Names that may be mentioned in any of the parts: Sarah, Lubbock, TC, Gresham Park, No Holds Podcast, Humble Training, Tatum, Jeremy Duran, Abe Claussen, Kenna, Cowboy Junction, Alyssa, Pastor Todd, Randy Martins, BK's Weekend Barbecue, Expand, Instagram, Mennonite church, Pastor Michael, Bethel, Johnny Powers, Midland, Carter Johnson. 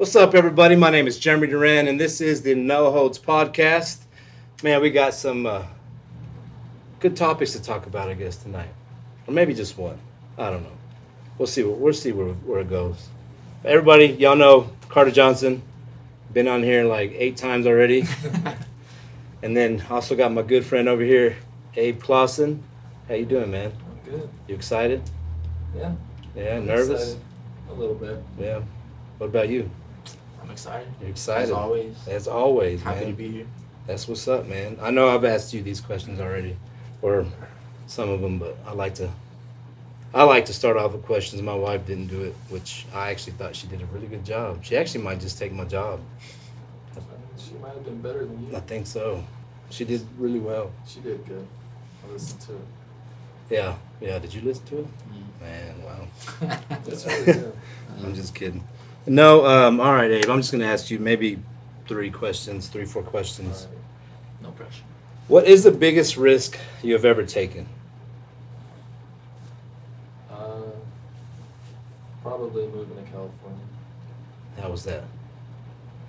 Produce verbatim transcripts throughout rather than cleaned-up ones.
What's up, everybody? My name is Jeremy Duran, and this is the No Holds Podcast. Man, we got some uh, good topics to talk about, I guess, tonight. Or maybe just one. I don't know. We'll see, we'll see where, where it goes. Everybody, y'all know Carter Johnson. Been on here like eight times already. And then also got my good friend over here, Abe Claussen. How you doing, man? I'm good. You excited? Yeah. Yeah, I'm nervous? Excited. A little bit. Yeah. What about you? I'm excited. You're excited. As always. As always, man. Happy to be here. That's what's up, man. I know I've asked you these questions already, or some of them, but I like to I like to start off with questions. My wife didn't do it, which I actually thought she did a really good job. She actually might just take my job. She might have been better than you. I think so. She did really well. She did good. I listened to it. Yeah. Yeah. Did you listen to it? Mm. Man, wow. That's really good. I'm just kidding. No, um, all right, Abe, I'm just going to ask you maybe three questions, three, four questions. All right. No pressure. What is the biggest risk you have ever taken? Uh, probably moving to California. How was that?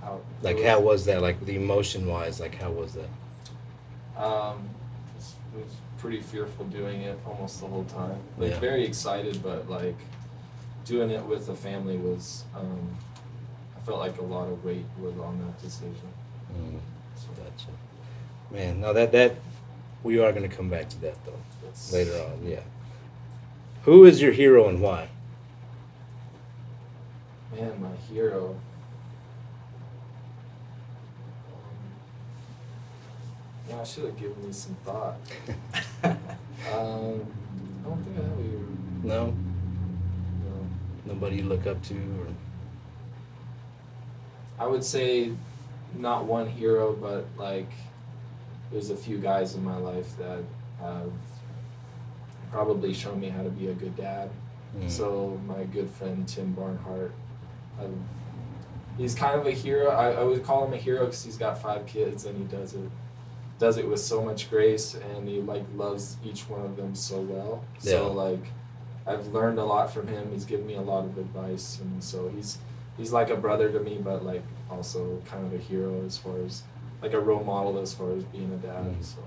How, like, was, how was that? Like, the emotion-wise, like, how was that? Um, it was, it was pretty fearful doing it almost the whole time. Like, yeah. Very excited, but, like... Doing it with the family was, um, I felt like a lot of weight was on that decision. Mm, so gotcha. Man, now that, that, we are going to come back to that, though, that's... later on, yeah. Who is your hero and why? Man, my hero. Um, yeah, I should have given me some thought. um, I don't think I have a hero. No? Nobody you look up to? Or I would say not one hero, but like there's a few guys in my life that have probably shown me how to be a good dad. Mm. So my good friend Tim Barnhart, um, he's kind of a hero. I, I would call him a hero because he's got five kids and he does it does it with so much grace, and he like loves each one of them so well. Yeah. So like I've learned a lot from him. He's given me a lot of advice, and so he's he's like a brother to me, but like also kind of a hero as far as like a role model as far as being a dad. Mm. So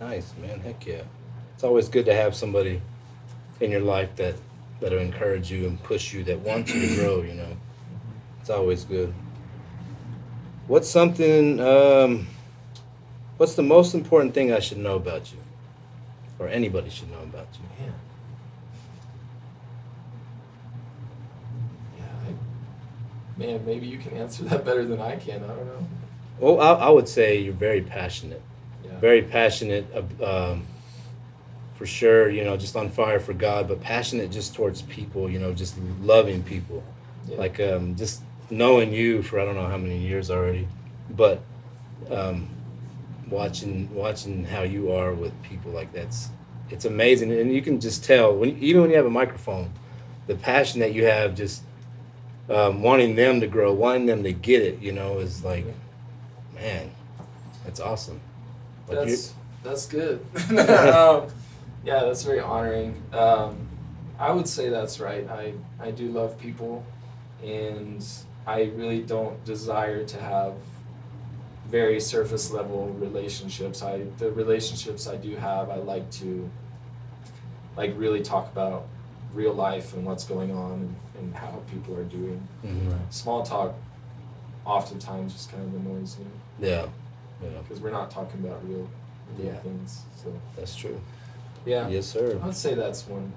nice, man. Heck yeah. It's always good to have somebody in your life that that'll encourage you and push you, that wants you to grow. You know, it's always good. What's something? Um, what's the most important thing I should know about you, or anybody should know about you? Yeah. Man, maybe you can answer that better than I can. I don't know. Well, I, I would say you're very passionate. Yeah. Very passionate, um, for sure, you know, just on fire for God, but passionate just towards people, you know, just loving people. Yeah. Like, um, just knowing you for I don't know how many years already, but um, watching watching how you are with people, like that's, it's amazing. And you can just tell, when even when you have a microphone, the passion that you have just, Um, wanting them to grow, wanting them to get it, you know, is like, man, that's awesome. Like that's, that's good. um, yeah, that's very honoring. Um, I would say that's right. I, I do love people, and I really don't desire to have very surface level relationships. I the relationships I do have, I like to like really talk about real life and what's going on and, and how people are doing. Mm-hmm. Right. Small talk oftentimes just kind of annoys me. Yeah. Yeah. Because we're not talking about real, real yeah. things. So that's true. Yeah. Yes, sir. I would say that's one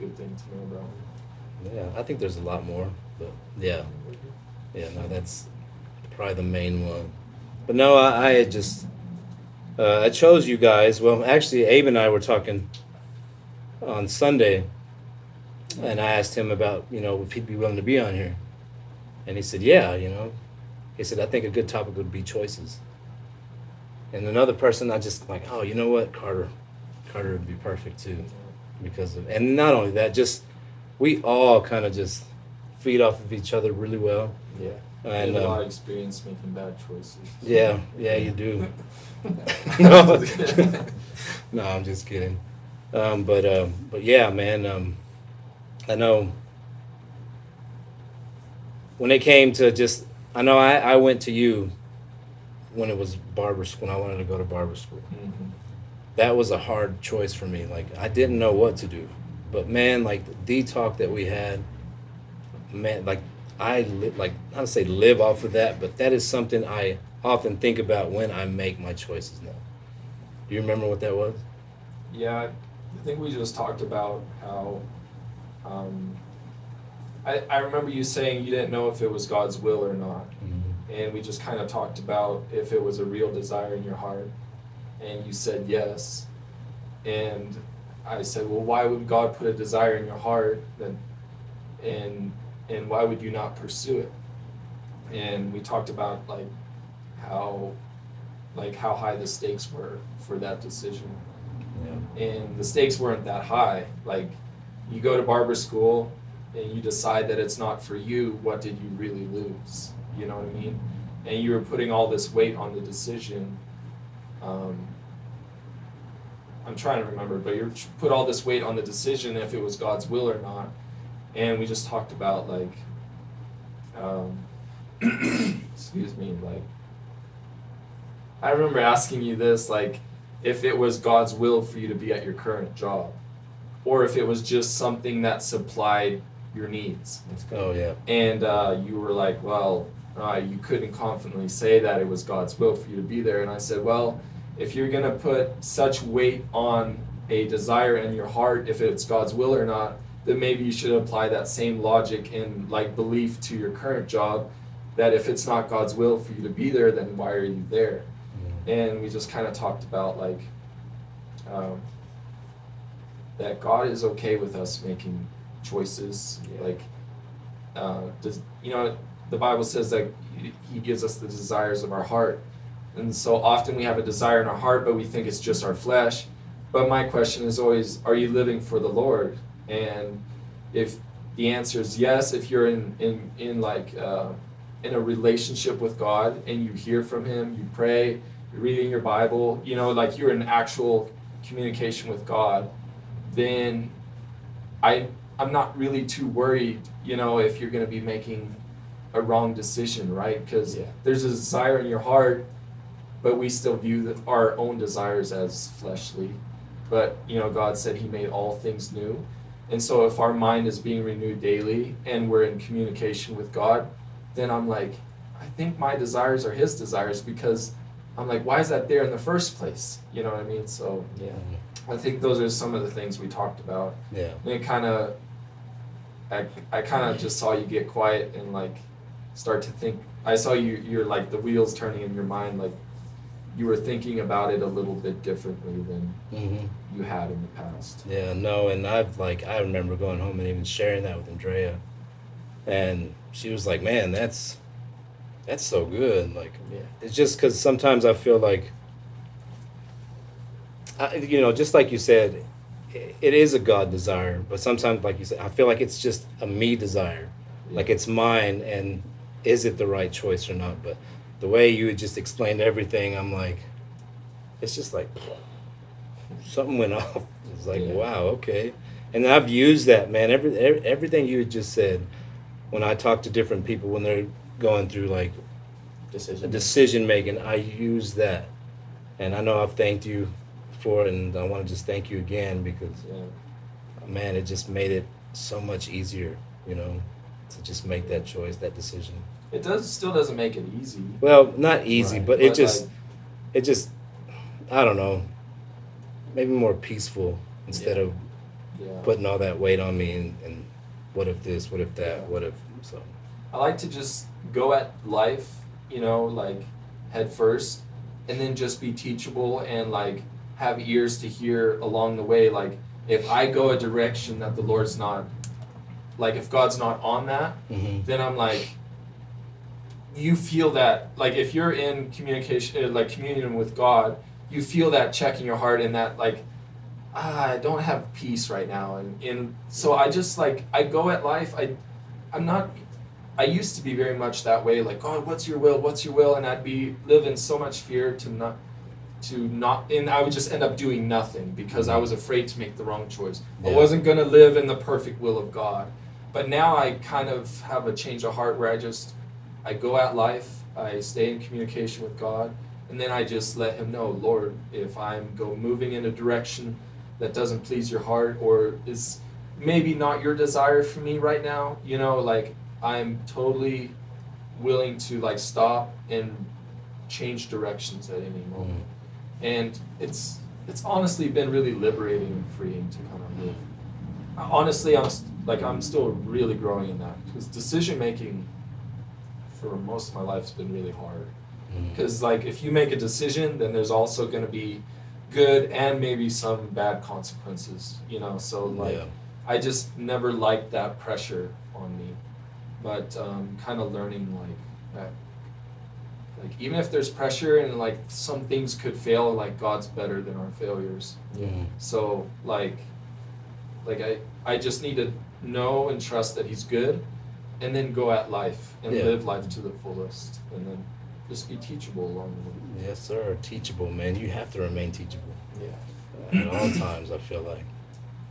good thing to know about me. Yeah. I think there's a lot more, but yeah. Yeah, no, that's probably the main one. But no, I, I just, uh, I chose you guys. Well, actually, Abe and I were talking on Sunday, and I asked him about, you know, if he'd be willing to be on here. And he said, yeah, you know. He said, I think a good topic would be choices. And another person, I just like, oh, you know what, Carter. Carter would be perfect, too. Because of, and not only that, just, we all kind of just feed off of each other really well. Yeah. And, I have a lot of experience making bad choices. Yeah, yeah, you do. no. no, I'm just kidding. Um, but, um, but yeah, man, um, I know when it came to just, I know I, I went to you when it was barber school, when I wanted to go to barber school. Mm-hmm. That was a hard choice for me. Like, I didn't know what to do. But, man, like, the talk that we had, man, like, I, li- like, not to say live off of that, but that is something I often think about when I make my choices now. Do you remember what that was? Yeah, I think we just talked about how, um, I, I remember you saying you didn't know if it was God's will or not. Mm-hmm. And we just kind of talked about if it was a real desire in your heart. And you said yes. And I said, well, why would God put a desire in your heart that, and and why would you not pursue it? And we talked about like how like how high the stakes were for that decision. Yeah. And the stakes weren't that high. Like, you go to barber school and you decide that it's not for you, what did you really lose? You know what I mean? And you were putting all this weight on the decision. Um, I'm trying to remember, but you put all this weight on the decision if it was God's will or not. And we just talked about, like, um, excuse me, like, I remember asking you this, like, if it was God's will for you to be at your current job, or if it was just something that supplied your needs. Oh, yeah. And uh, you were like, well, uh, you couldn't confidently say that it was God's will for you to be there. And I said, well, if you're going to put such weight on a desire in your heart, if it's God's will or not, then maybe you should apply that same logic and like belief to your current job, that if it's not God's will for you to be there, then why are you there? And we just kind of talked about like um, that God is okay with us making choices. Yeah. Like, uh, does, you know, the Bible says that he gives us the desires of our heart. And so often we have a desire in our heart, but we think it's just our flesh. But my question is always, are you living for the Lord? And if the answer is yes, if you're in in, in like uh, in a relationship with God and you hear from him, you pray, you're reading your Bible, you know, like you're in actual communication with God, then I, I'm not really too worried, you know, if you're going to be making a wrong decision, right? Because yeah. there's a desire in your heart, but we still view the, our own desires as fleshly. But, you know, God said he made all things new. And so if our mind is being renewed daily and we're in communication with God, then I'm like, I think my desires are his desires, because I'm like, why is that there in the first place? You know what I mean? So yeah, I think those are some of the things we talked about. Yeah. And it kind of, I, I kind of just saw you get quiet and like start to think. I saw you, you're like the wheels turning in your mind, like you were thinking about it a little bit differently than mm-hmm. you had in the past. Yeah, no, and I've like, I remember going home and even sharing that with Andrea. And she was like, man, that's that's so good. Like, yeah. It's just because sometimes I feel like, I, you know, just like you said, it, it is a God desire. But sometimes, like you said, I feel like it's just a me desire. Yeah. Like, it's mine, and is it the right choice or not? But the way you just explained everything, I'm like, it's just like, something went off. It's like, yeah. Wow, okay. And I've used that, man. Every, every everything you just said, when I talk to different people, when they're going through like decision decision making, I use that. And I know I've thanked you for it, and I want to just thank you again, because yeah. man, it just made it so much easier, you know, to just make that choice, that decision. It does still doesn't make it easy. Well, not easy, right. but, but it just like, it just I don't know, maybe more peaceful instead yeah. of yeah. putting all that weight on me and, and what if this, what if that, yeah. what if so. I like to just go at life, you know, like head first, and then just be teachable and like have ears to hear along the way. Like if I go a direction that the Lord's not, like if God's not on that, mm-hmm. then I'm like, you feel that, like if you're in communication, like communion with God, you feel that check in your heart and that like, ah, I don't have peace right now. And, and so I just like, I go at life. I, I'm not... I used to be very much that way, like, God, what's your will? What's your will? And I'd be live in so much fear to not, to not, and I would just end up doing nothing because I was afraid to make the wrong choice. Yeah. I wasn't going to live in the perfect will of God. But now I kind of have a change of heart where I just, I go at life, I stay in communication with God, and then I just let him know, Lord, if I'm go moving in a direction that doesn't please your heart or is maybe not your desire for me right now, you know, like I'm totally willing to like stop and change directions at any moment. Mm-hmm. And it's it's honestly been really liberating and freeing to kind of live. Honestly, I'm like I'm still really growing in that, because decision making for most of my life's been really hard. Because like if you make a decision, then there's also going to be good and maybe some bad consequences, you know. So like yeah. I just never liked that pressure on me, but um, kind of learning like that, like even if there's pressure and like some things could fail, like God's better than our failures. Yeah. So like like I I just need to know and trust that He's good, and then go at life and yeah. live life to the fullest, and then just be teachable along the way. Yes, sir. Teachable, man. You have to remain teachable. Yeah. At all times, I feel like.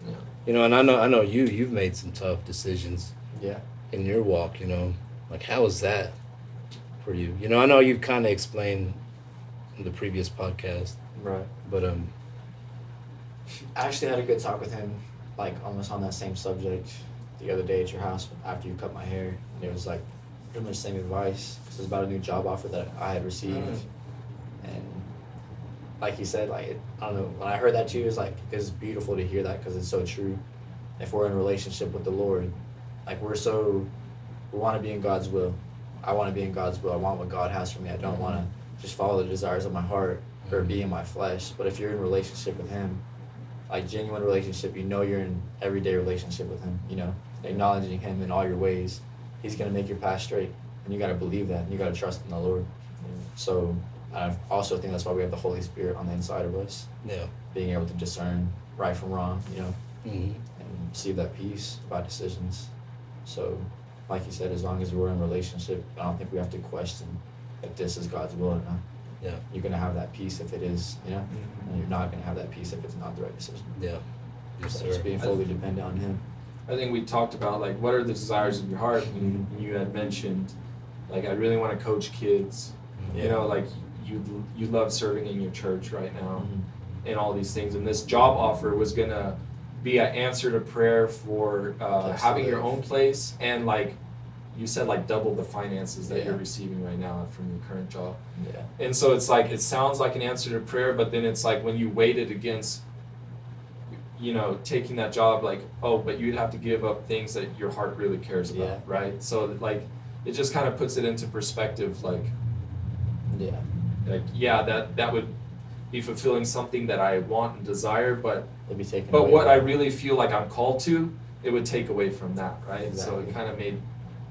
Yeah. You know, and I know, I know you. You've made some tough decisions. Yeah. In your walk, you know, like how is that for you? You know, I know you've kind of explained in the previous podcast. Right. But um. I actually had a good talk with him, like almost on that same subject, the other day at your house after you cut my hair, and it was like. Pretty much same advice, because it was about a new job offer that I had received, mm-hmm. and like you said, like it, I don't know. When I heard that too, it was like it's beautiful to hear that, because it's so true. If we're in a relationship with the Lord, like we're so we want to be in God's will. I want to be in God's will. I want what God has for me. I don't mm-hmm. want to just follow the desires of my heart or be in my flesh. But if you're in a relationship with Him, like genuine relationship, you know you're in everyday relationship with Him. You know, acknowledging Him in all your ways. He's going to make your path straight, and you got to believe that, and you got to trust in the Lord. Mm-hmm. So I also think that's why we have the Holy Spirit on the inside of us. Yeah. Being able to discern right from wrong, you know, mm-hmm. and receive that peace about decisions. So like you said, as long as we're in a relationship, I don't think we have to question if this is God's will or not. Yeah. You're going to have that peace if it is, you know, mm-hmm. and you're not going to have that peace if it's not the right decision. Yeah. Yes, so just being fully dependent on Him. I think we talked about like what are the desires of your heart, and you had mentioned like I really want to coach kids, mm-hmm. you know, like you you love serving in your church right now, mm-hmm. and all these things, and this job offer was gonna be an answer to prayer for uh, having your own place, and like you said, like double the finances that yeah. you're receiving right now from your current job, yeah. and so it's like it sounds like an answer to prayer, but then it's like when you weigh it against, you know, taking that job, like, oh, but you'd have to give up things that your heart really cares about, yeah. right? So, like, it just kind of puts it into perspective, like, yeah, like, yeah, that, that would be fulfilling something that I want and desire, but It'd be taken but away what I really feel like I'm called to, it would take away from that, right? Exactly. So it kind of made,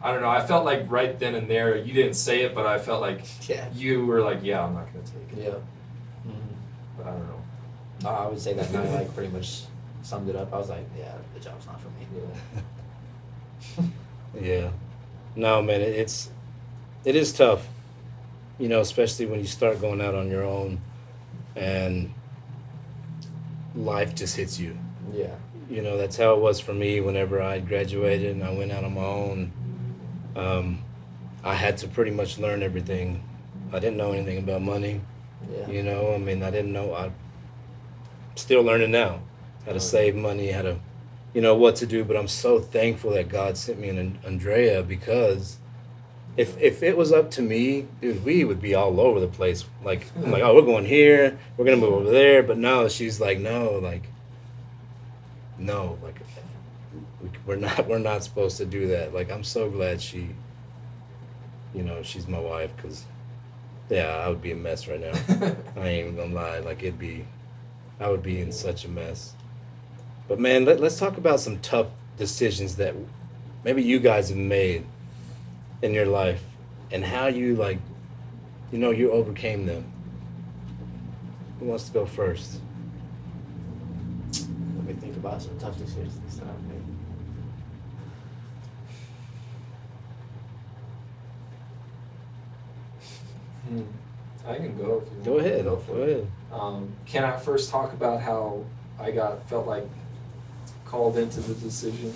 I don't know, I felt like right then and there, you didn't say it, but I felt like yeah. you were like, yeah, I'm not going to take it. Yeah. Mm-hmm. But I don't know. No, I would say that night, like, pretty much... summed it up. I was like, yeah, the job's not for me. Yeah. yeah. No, man, it, it's it is tough, you know, especially when you start going out on your own and life just hits you. Yeah. You know, that's how it was for me whenever I graduated and I went out on my own. Um, I had to pretty much learn everything. I didn't know anything about money. Yeah. You know, I mean, I didn't know. I'm still learning now. How to save money, how to, you know, what to do. But I'm so thankful that God sent me an Andrea, because if if it was up to me, dude, we would be all over the place. Like, I'm like, oh, we're going here. We're going to move over there. But no, she's like, no, like, no, like, we're not, we're not supposed to do that. Like, I'm so glad she, you know, she's my wife, because, yeah, I would be a mess right now. I ain't even going to lie. Like, it'd be, I would be in such a mess. But man, let, let's talk about some tough decisions that maybe you guys have made in your life, and how you like, you know, you overcame them. Who wants to go first? Let me think about some tough decisions that I've made. Hmm. I can go if you want. Go ahead. Go for it. Um, can I first talk about how I got felt like called into the decision?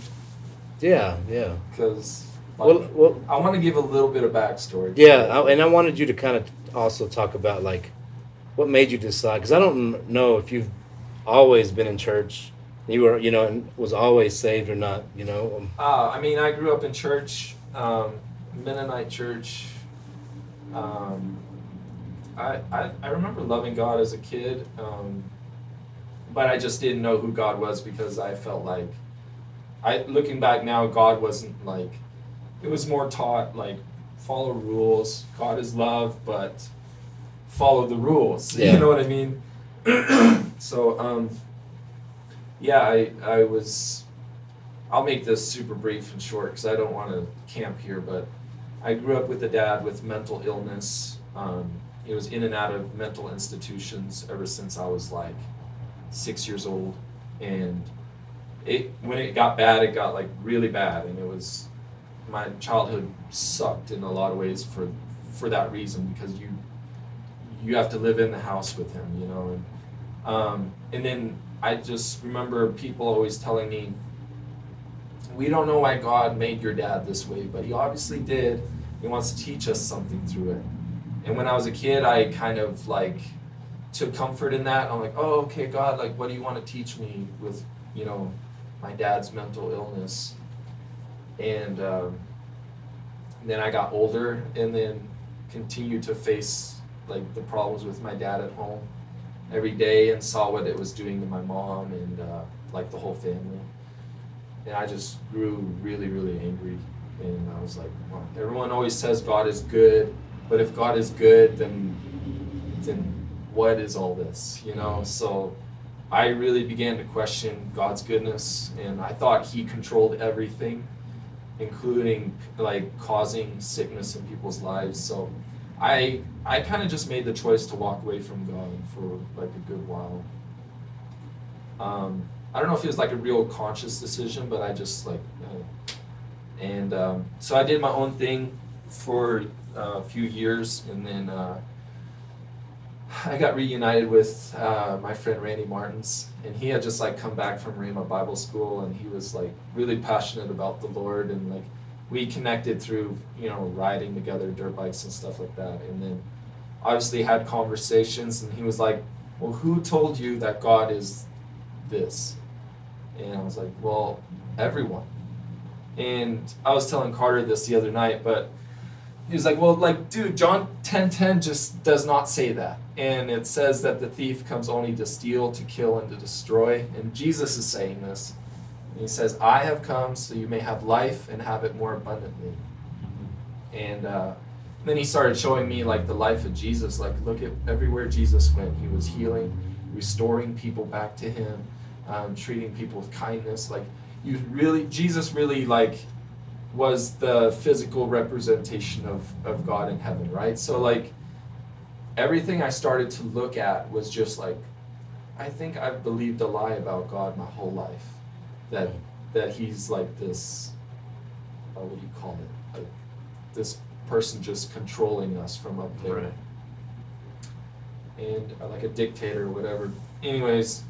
Yeah, yeah. Because like, well, well, I want to give a little bit of backstory. Yeah, I, and I wanted you to kind of also talk about like what made you decide, because I don't know if you've always been in church. You were, you know, and was always saved or not, you know? Uh, I mean, I grew up in church, um, Mennonite church. Um, I, I I remember loving God as a kid, um, but I just didn't know who God was, because I felt like, I looking back now, God wasn't like, it was more taught like, follow rules. God is love, but follow the rules. Yeah. You know what I mean? So, um... yeah, I, I was, I'll make this super brief and short because I don't want to camp here, but I grew up with a dad with mental illness. Um, he was in and out of mental institutions ever since I was like six years old. And it when it got bad, it got like really bad. And it was, my childhood sucked in a lot of ways for, for that reason, because you, you have to live in the house with him, you know? And, um, and then I just remember people always telling me, we don't know why God made your dad this way, but he obviously did. He wants to teach us something through it. And when I was a kid, I kind of like took comfort in that. I'm like, oh, okay, God, like, what do you want to teach me with, you know, my dad's mental illness? And um, then I got older and then continued to face like the problems with my dad at home every day, and saw what it was doing to my mom and uh, like the whole family. And I just grew really, really angry. And I was like, well, everyone always says God is good, but if God is good, then then what is all this, you know? So I really began to question God's goodness, and I thought he controlled everything, including like causing sickness in people's lives. So I I kind of just made the choice to walk away from God for like a good while. Um, I don't know if it was like a real conscious decision, but I just like, uh, and um, so I did my own thing for uh, a few years, and then uh, I got reunited with uh, my friend Randy Martins, and he had just like come back from Rhema Bible School, and he was like really passionate about the Lord, and like, we connected through, you know, riding together, dirt bikes and stuff like that. And then obviously had conversations, and he was like, well, who told you that God is this? And I was like, well, everyone. And I was telling Carter this the other night, but he was like, well, like, dude, John ten ten just does not say that. And it says that the thief comes only to steal, to kill, and to destroy. And Jesus is saying this. He says, I have come so you may have life and have it more abundantly. And uh, then he started showing me like the life of Jesus. Like, look at everywhere Jesus went. He was healing, restoring people back to him, um, treating people with kindness. Like, you really, Jesus really like was the physical representation of, of God in heaven, right? So like everything I started to look at was just like, I think I've believed a lie about God my whole life. That that he's like this, uh, what do you call it? Like this person just controlling us from up there. Right. And uh, like a dictator or whatever. Anyways,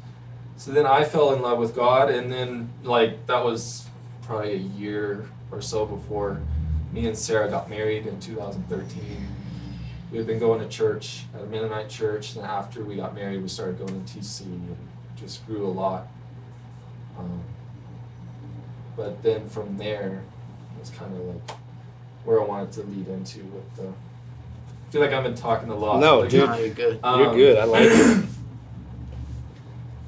so then I fell in love with God, and then like that was probably a year or so before me and Sarah got married in two thousand thirteen. We had been going to church, at a Mennonite church, and after we got married, we started going to T C and just grew a lot. Um, But then from there, it's kind of like where I wanted to lead into with the. I feel like I've been talking a lot. No, dude, you're good. Um, you're good. I like it.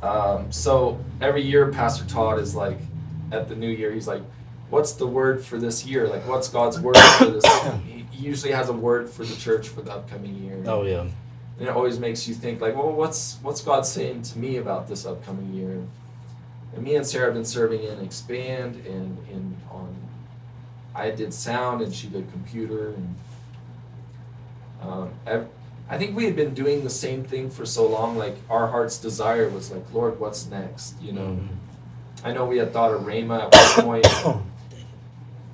Um, so every year, Pastor Todd is like, at the new year, he's like, what's the word for this year? Like, what's God's word for this year? He usually has a word for the church for the upcoming year. Oh, yeah. And it always makes you think, like, well, what's, what's God saying to me about this upcoming year? And me and Sarah have been serving in Expand, and, and on, I did sound, and she did computer. And um, I, I think we had been doing the same thing for so long, like our heart's desire was like, Lord, what's next? You know, mm-hmm. I know we had thought of Rhema at one point.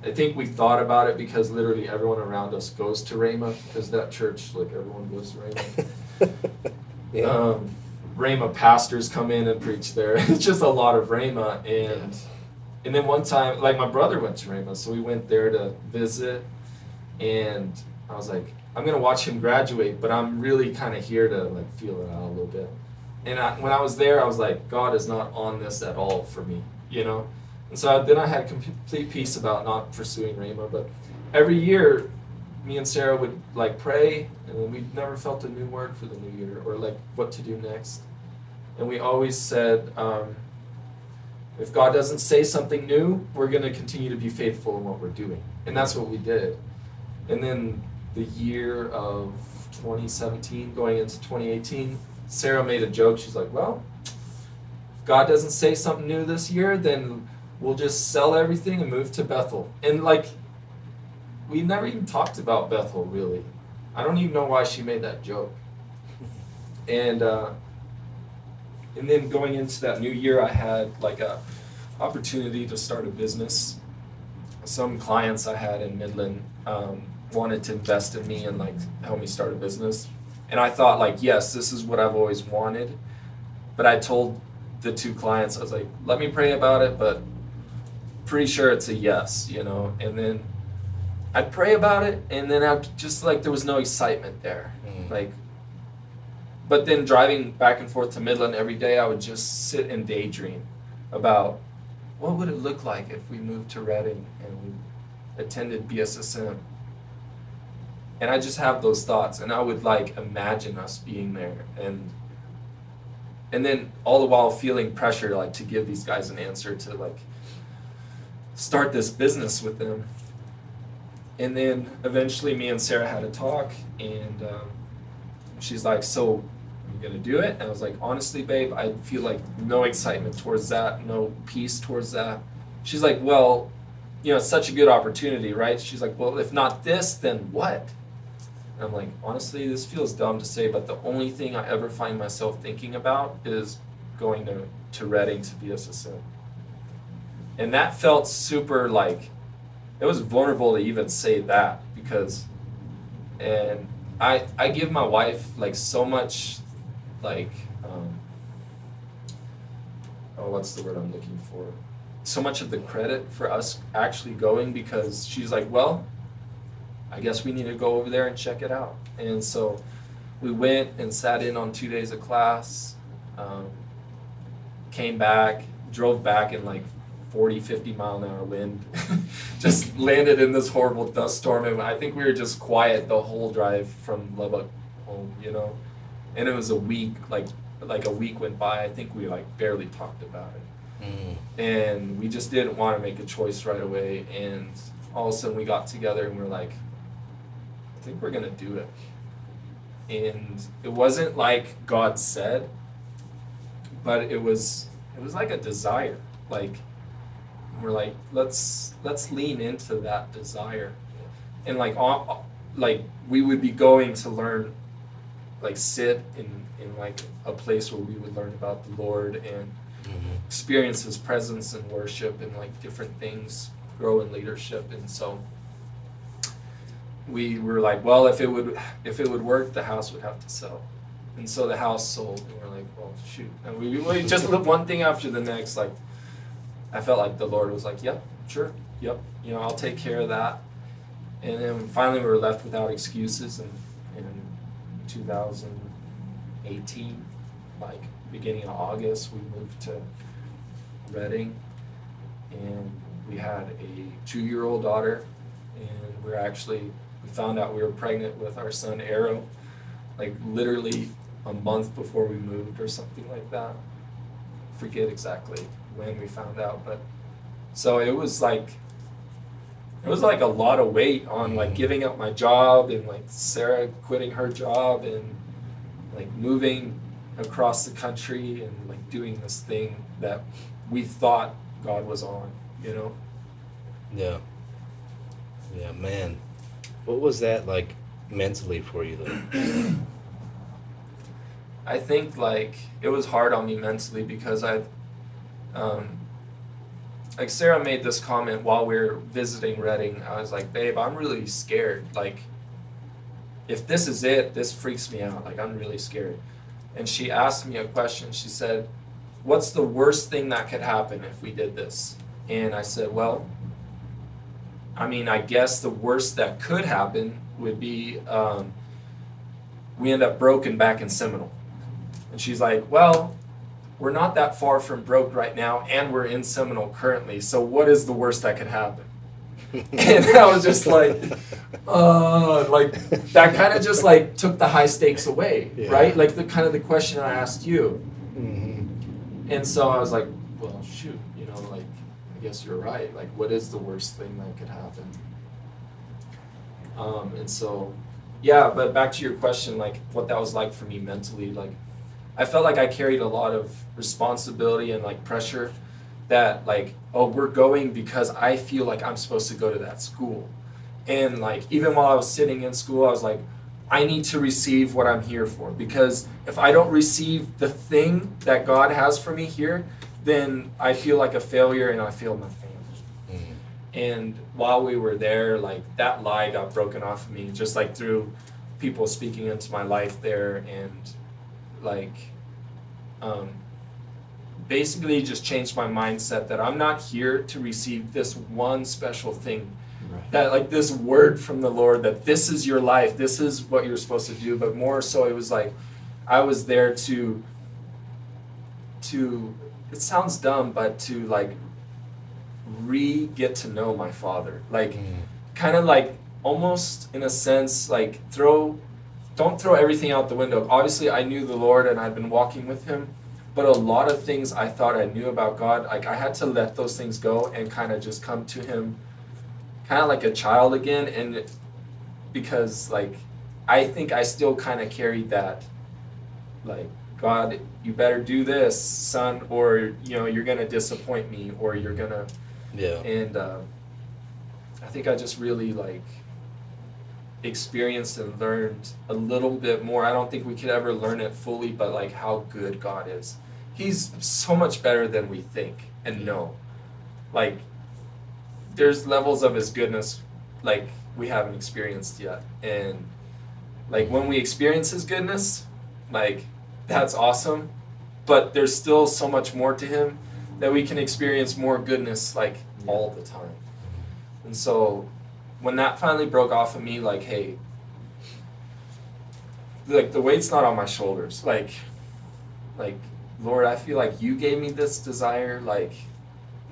I think we thought about it because literally everyone around us goes to Rhema, because that church, like everyone goes to Rhema. Yeah. Um, Rhema pastors come in and preach there. It's just a lot of Rhema, and And then one time, like, my brother went to Rhema, so we went there to visit, and I was like, I'm going to watch him graduate, but I'm really kind of here to, like, feel it out a little bit. And I, when I was there, I was like, God is not on this at all for me, you know? And so I, then I had complete peace about not pursuing Rhema, but every year, me and Sarah would, like, pray, and then we never felt a new word for the new year, or, like, what to do next. And we always said, um, if God doesn't say something new, we're going to continue to be faithful in what we're doing. And that's what we did. And then the year of twenty seventeen, going into twenty eighteen, Sarah made a joke. She's like, well, if God doesn't say something new this year, then we'll just sell everything and move to Bethel. And, like, we never even talked about Bethel, really. I don't even know why she made that joke. And uh, and then going into that new year, I had, like, a opportunity to start a business. Some clients I had in Midland um, wanted to invest in me and, like, help me start a business. And I thought, like, yes, this is what I've always wanted. But I told the two clients, I was like, let me pray about it, but pretty sure it's a yes, you know. And then I'd pray about it, and then I'd just, like, there was no excitement there. Mm. Like, but then driving back and forth to Midland every day, I would just sit and daydream about what would it look like if we moved to Redding and we attended B S S M. And I just have those thoughts, and I would, like, imagine us being there, and and then all the while feeling pressure, like, to give these guys an answer, to, like, start this business with them. And then eventually me and Sarah had a talk, and um, she's like, so I'm gonna do it. And I was like, honestly, babe, I feel like no excitement towards that, no peace towards that. She's like, well, you know, it's such a good opportunity, right? She's like, well, if not this, then what? And I'm like, honestly, this feels dumb to say, but the only thing I ever find myself thinking about is going to, to Redding to B S S M. And that felt super, like, it was vulnerable to even say that, because, and I I give my wife, like, so much, like, um, oh, what's the word I'm looking for? So much of the credit for us actually going, because she's like, well, I guess we need to go over there and check it out. And so we went and sat in on two days of class, um, came back, drove back in, like, forty, fifty mile an hour wind, just landed in this horrible dust storm. And I think we were just quiet the whole drive from Lubbock home, you know? And it was a week, like, like a week went by. I think we, like, barely talked about it. Mm. And we just didn't want to make a choice right away. And all of a sudden we got together and we're like, I think we're going to do it. And it wasn't like God said, but it was, it was like a desire. Like, we're like, let's let's lean into that desire. And, like, all, like, we would be going to learn, like, sit in, in, like, a place where we would learn about the Lord and experience His presence and worship and, like, different things, grow in leadership. And so we were like, well, if it would if it would work, the house would have to sell. And so the house sold, and we're like, well, shoot. And we, we just looked one thing after the next, like, I felt like the Lord was like, yep, sure, yep, you know, I'll take care of that. And then finally we were left without excuses, and in two thousand eighteen, like, beginning of August, we moved to Redding, and we had a two-year-old daughter, and we we're actually, we found out we were pregnant with our son Arrow, like, literally a month before we moved or something like that. Forget exactly when we found out, but so it was like it was like a lot of weight on, like, giving up my job, and, like, Sarah quitting her job, and, like, moving across the country, and, like, doing this thing that we thought God was on, you know? Yeah. Yeah, man. What was that like mentally for you, though? I think, like, it was hard on me mentally because I've, um, like, Sarah made this comment while we were visiting Redding. I was like, babe, I'm really scared. Like, if this is it, this freaks me out. Like, I'm really scared. And she asked me a question. She said, what's the worst thing that could happen if we did this? And I said, well, I mean, I guess the worst that could happen would be um, we end up broken back in Seminole. And she's like, well, we're not that far from broke right now, and we're in Seminole currently, so what is the worst that could happen? And I was just like, uh, like that kind of just like took the high stakes away, yeah. right? Like the kind of the question I asked you. Mm-hmm. And so I was like, well, shoot, you know, like, I guess you're right. Like, what is the worst thing that could happen? Um, and so, yeah, but back to your question, like what that was like for me mentally, like I felt like I carried a lot of responsibility and like pressure that like, oh, we're going because I feel like I'm supposed to go to that school. And like, even while I was sitting in school, I was like, I need to receive what I'm here for, because if I don't receive the thing that God has for me here, then I feel like a failure and I failed my family. Mm-hmm. And while we were there, like that lie got broken off of me, just like through people speaking into my life there, and like um, basically just changed my mindset that I'm not here to receive this one special thing, right. that like this word from the Lord, that this is your life, this is what you're supposed to do. But more so it was like, I was there to, to, it sounds dumb, but to like re-get to know my father, like mm. kind of like almost in a sense, like throw, don't throw everything out the window. Obviously I knew the Lord and I'd been walking with him, but a lot of things I thought I knew about God, like I had to let those things go and kind of just come to him kind of like a child again. And it, because like, I think I still kind of carried that, like, God, you better do this, son, or, you know, you're going to disappoint me, or you're going to, yeah. And uh, I think I just really like experienced and learned a little bit more. I don't think we could ever learn it fully, but like how good God is. He's so much better than we think and know. Like there's levels of his goodness like we haven't experienced yet. And like when we experience his goodness, like that's awesome, but there's still so much more to him that we can experience more goodness like all the time. And so when that finally broke off of me, like, hey, like the weight's not on my shoulders. Like, like, Lord, I feel like you gave me this desire. Like,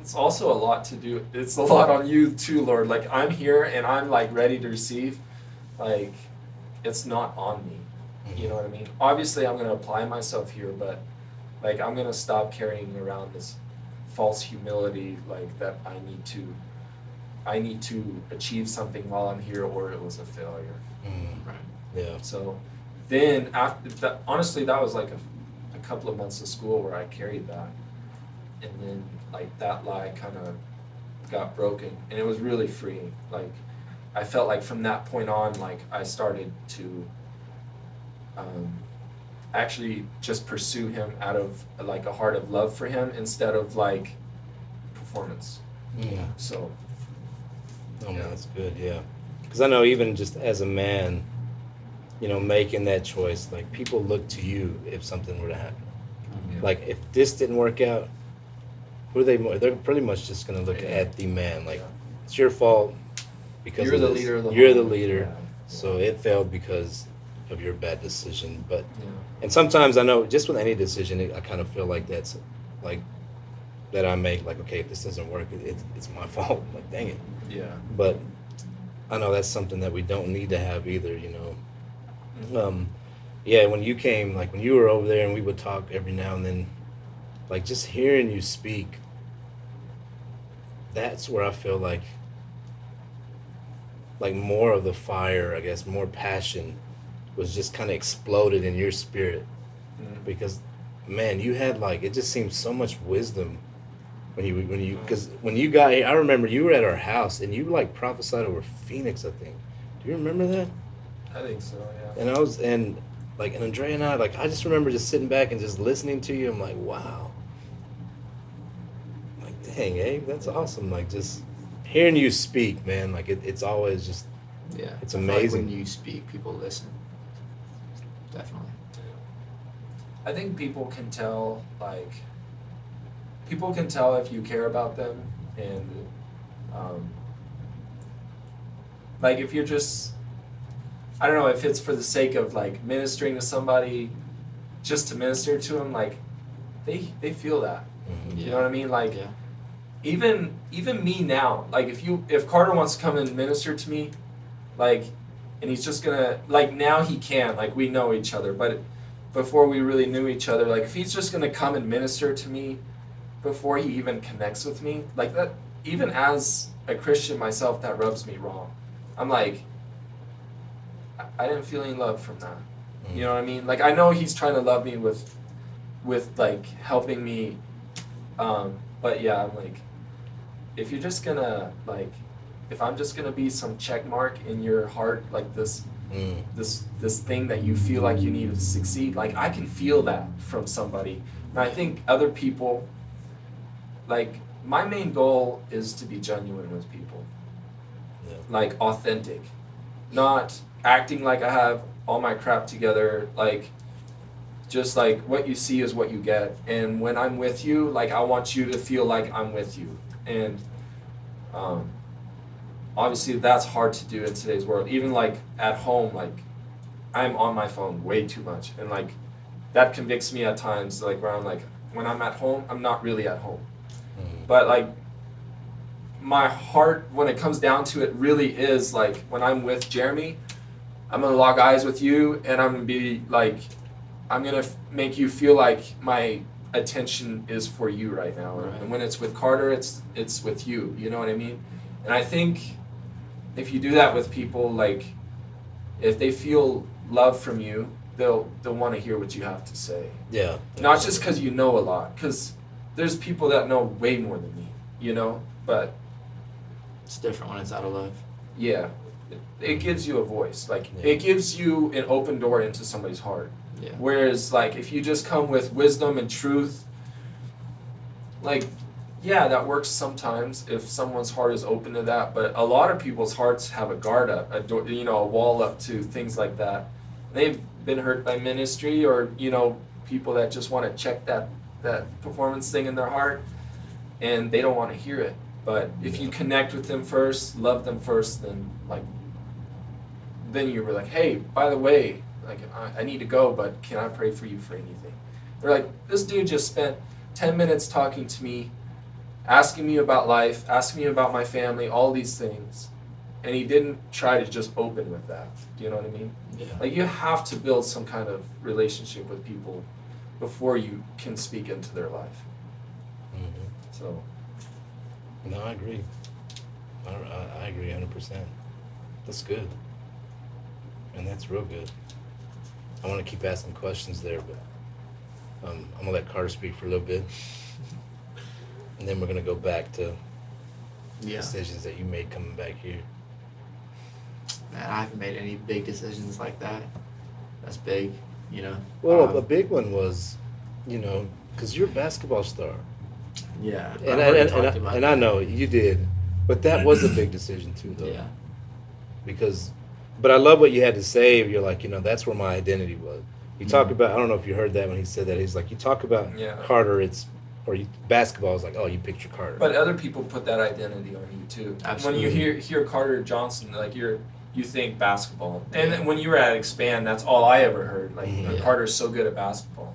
it's also a lot to do. It's a lot on you too, Lord. Like I'm here and I'm like ready to receive. Like, it's not on me. You know what I mean? Obviously, I'm going to apply myself here, but like I'm going to stop carrying around this false humility, like that I need to, I need to achieve something while I'm here, or it was a failure. Mm. Right. Yeah. So then, after that, honestly, that was like a, a couple of months of school where I carried that, and then like that lie kind of got broken, and it was really freeing. Like I felt like from that point on, like I started to. Um, actually just pursue him out of like a heart of love for him instead of like performance. Yeah. So. Oh yeah. Man, that's good. Yeah. Because I know even just as a man, you know, making that choice, like people look to you if something were to happen. Yeah. Like if this didn't work out, who are they? More? They're pretty much just going to look yeah. at the man. Like yeah. it's your fault because you're the this. leader. Of the you're home. the leader. Yeah. So it failed because of your bad decision, but yeah. and sometimes I know just with any decision, I kind of feel like that's like that I make. Like, okay, if this doesn't work, it, it's it's my fault. Like, dang it. Yeah. But I know that's something that we don't need to have either. You know. Mm-hmm. Um, yeah. When you came, like when you were over there, and we would talk every now and then, like just hearing you speak. That's where I feel like like more of the fire, I guess, more passion. Was just kind of exploded in your spirit mm. because, man, you had like it just seemed so much wisdom when you when you because when you got here, I remember you were at our house and you like prophesied over Phoenix, I think. Do you remember that? I think so, yeah. And I was and like and Andrea and I like I just remember just sitting back and just listening to you. I'm like, wow, I'm like dang, Abe, that's awesome. Like just hearing you speak, man. Like it, it's always just yeah, it's amazing. Like when you speak, people listen. Definitely. I think people can tell, like, people can tell if you care about them And um, like if you're just, I don't know, if it's for the sake of like ministering to somebody, just to minister to them, like they they feel that. Mm-hmm. You yeah. know what I mean? Like yeah. even even me now, like if you if Carter wants to come and minister to me, like, and he's just gonna, like, now he can, like, we know each other, but before we really knew each other, like if he's just gonna come and minister to me before he even connects with me, like that, even as a Christian myself, that rubs me wrong. I'm like, I didn't feel any love from that. Mm-hmm. You know what I mean? Like, I know he's trying to love me with, with like helping me. Um, but yeah, I'm like, if you're just gonna like, if I'm just gonna be some check mark in your heart, like this, mm. this, this thing that you feel like you need to succeed, like I can feel that from somebody. And I think other people, like my main goal is to be genuine with people, yeah. like authentic, not acting like I have all my crap together, like just like what you see is what you get. And when I'm with you, like I want you to feel like I'm with you. And um, obviously that's hard to do in today's world. Even like at home, like I'm on my phone way too much. And like that convicts me at times, like where I'm like, when I'm at home, I'm not really at home. Mm-hmm. But like my heart, when it comes down to it, really is like when I'm with Jeremy, I'm going to lock eyes with you and I'm going to be like, I'm going to f- make you feel like my attention is for you right now. Right. And when it's with Carter, it's it's with you. You know what I mean? And I think if you do that with people, like if they feel love from you, they'll they'll want to hear what you have to say. Yeah. Not just because you know a lot, because there's people that know way more than me, you know? But it's different when it's out of love. Yeah. It gives you a voice, like yeah. it gives you an open door into somebody's heart. Yeah. Whereas like if you just come with wisdom and truth, like yeah, that works sometimes if someone's heart is open to that, but a lot of people's hearts have a guard up, a door, you know, a wall up to things like that. They've been hurt by ministry or, you know, people that just want to check that that performance thing in their heart and they don't want to hear it. But if you connect with them first, love them first, then like then you were like, hey, by the way, like I, I need to go, but can I pray for you for anything? They're like, this dude just spent ten minutes talking to me, asking me about life, asking me about my family, all these things. And he didn't try to just open with that. Do you know what I mean? Yeah. Like you have to build some kind of relationship with people before you can speak into their life. Mm-hmm. So. No, I agree. I, I agree one hundred percent. That's good. And that's real good. I want to keep asking questions there, but um, I'm going to let Carter speak for a little bit. And then we're going to go back to yeah. decisions that you made coming back here. Man, I haven't made any big decisions like that. That's big, you know. Well, um, a big one was, you know, because you're a basketball star. Yeah. And I, and, and, I, and I know you did. But that was a big decision, too, though. Yeah. Because... But I love what you had to say. You're like, you know, that's where my identity was. You mm-hmm. talk about, I don't know if you heard that when he said that. He's like, you talk about yeah. Carter, it's, or you, basketball is like, oh, you picture Carter. But other people put that identity on you too. Absolutely. When you hear hear Carter Johnson, like you're, you think basketball. And yeah. when you were at Expand, that's all I ever heard. Like, yeah. Carter's so good at basketball.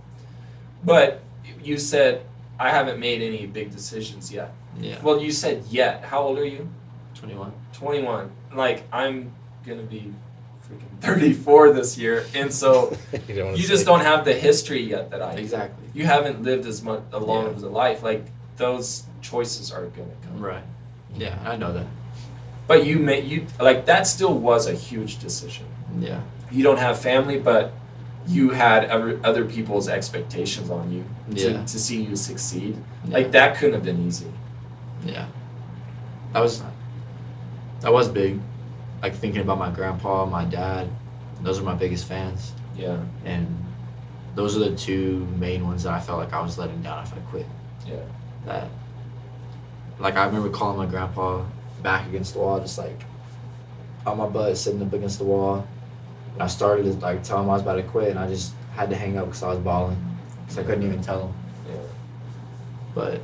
But you said, I haven't made any big decisions yet. Yeah. Well, you said yet. How old are you? twenty-one. twenty-one. Like, I'm... gonna be freaking thirty-four this year, and so you, don't you just don't have the history yet that I exactly do. You haven't lived as much a long yeah. of a life, like those choices are gonna come right. Yeah, I know that, but you may you like that still was a huge decision. Yeah, you don't have family, but you had other, other people's expectations on you yeah. to, to see you succeed. Yeah. Like that couldn't have been easy. Yeah, that was that was big. Like thinking about my grandpa, my dad, those are my biggest fans. Yeah. And those are the two main ones that I felt like I was letting down if I quit. Yeah. That, like I remember calling my grandpa back against the wall, just like on my butt, sitting up against the wall. And I started to like tell him I was about to quit and I just had to hang up because I was bawling. Because I couldn't even tell him. Yeah. But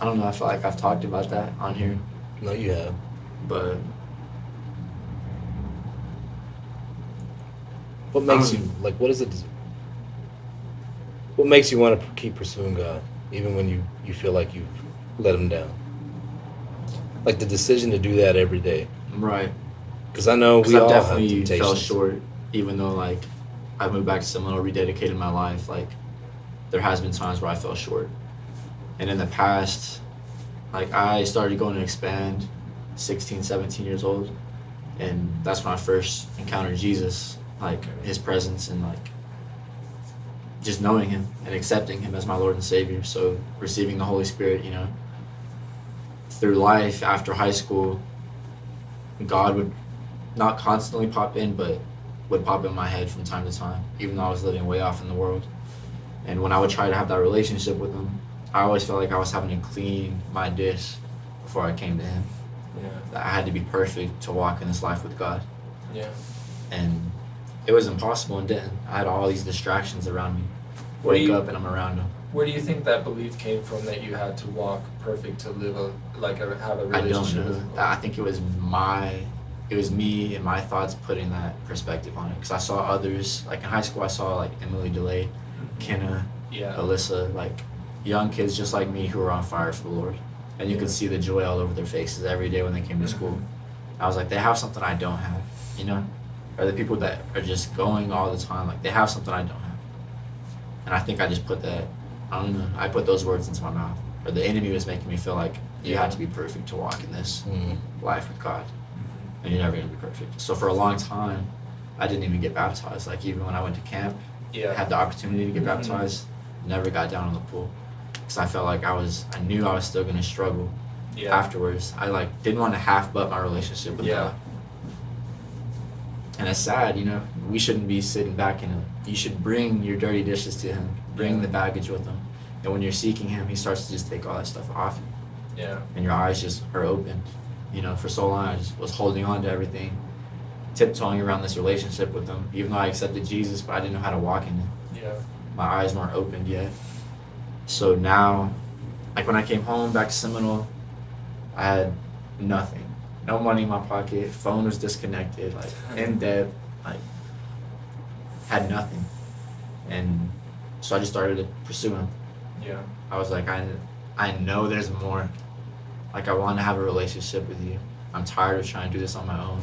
I don't know, I feel like I've talked about that on here. No, you have. But what makes um, you, like, what is it, what makes you want to keep pursuing God, even when you, you feel like you've let him down? Like, the decision to do that every day. Right. Because I know we I've all definitely have temptations. Fell short, even though, like, I moved back to Seminole, rededicated my life. Like, there has been times where I fell short. And in the past, like, I started going to Expand sixteen, seventeen years old. And that's when I first encountered Jesus, like, his presence and, like, just knowing him and accepting him as my Lord and Savior. So receiving the Holy Spirit, you know. Through life, after high school, God would not constantly pop in, but would pop in my head from time to time, even though I was living way off in the world. And when I would try to have that relationship with him, I always felt like I was having to clean my dish before I came to him. Yeah. I had to be perfect to walk in this life with God. Yeah. And it was impossible and didn't. I had all these distractions around me. Wake you, up and I'm around him. Where do you think that belief came from that you had to walk perfect to live a, like a, have a relationship? I don't know. I think it was my, it was me and my thoughts putting that perspective on it. Because I saw others, like in high school, I saw like Emily DeLay, Kenna, yeah. Alyssa, like young kids just like me who were on fire for the Lord. And you yeah. could see the joy all over their faces every day when they came to school. I was like, they have something I don't have, you know? Or the people that are just going all the time, like they have something I don't have. And I think I just put that, I don't know, I put those words into my mouth. Or the enemy was making me feel like you had to be perfect to walk in this mm-hmm. life with God. And you're never going to be perfect. So for a long time, I didn't even get baptized. Like even when I went to camp, yeah. had the opportunity to get mm-hmm. baptized, never got down in the pool. Because I felt like I was, I knew I was still going to struggle yeah. afterwards. I like didn't want to half-butt my relationship with yeah. God. And it's sad, you know, we shouldn't be sitting back in him. You should bring your dirty dishes to him. Bring yeah. the baggage with him. And when you're seeking him, he starts to just take all that stuff off you. Yeah. And your eyes just are opened. You know, for so long, I just was holding on to everything, tiptoeing around this relationship with him, even though I accepted Jesus, but I didn't know how to walk in it. Yeah. My eyes weren't opened yet. So now, like when I came home back to Seminole, I had nothing. No money in my pocket, phone was disconnected, like in debt, like had nothing. And so I just started to pursue him. Yeah. I was like, I, I know there's more. Like I want to have a relationship with you. I'm tired of trying to do this on my own.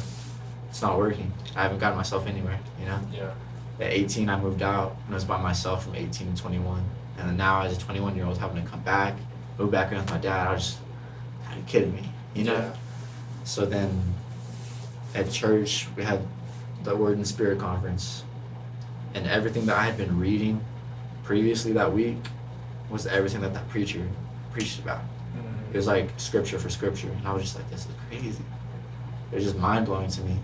It's not working. I haven't gotten myself anywhere, you know? Yeah. At eighteen, I moved out and I was by myself from eighteen to twenty-one. And then now as a twenty-one-year-old having to come back, move back in with my dad, I was just, are you kidding me, you know? Yeah. So then at church, we had the Word and Spirit Conference. And everything that I had been reading previously that week was everything that that preacher preached about. Mm-hmm. It was like scripture for scripture. And I was just like, this is crazy. It was just mind-blowing to me.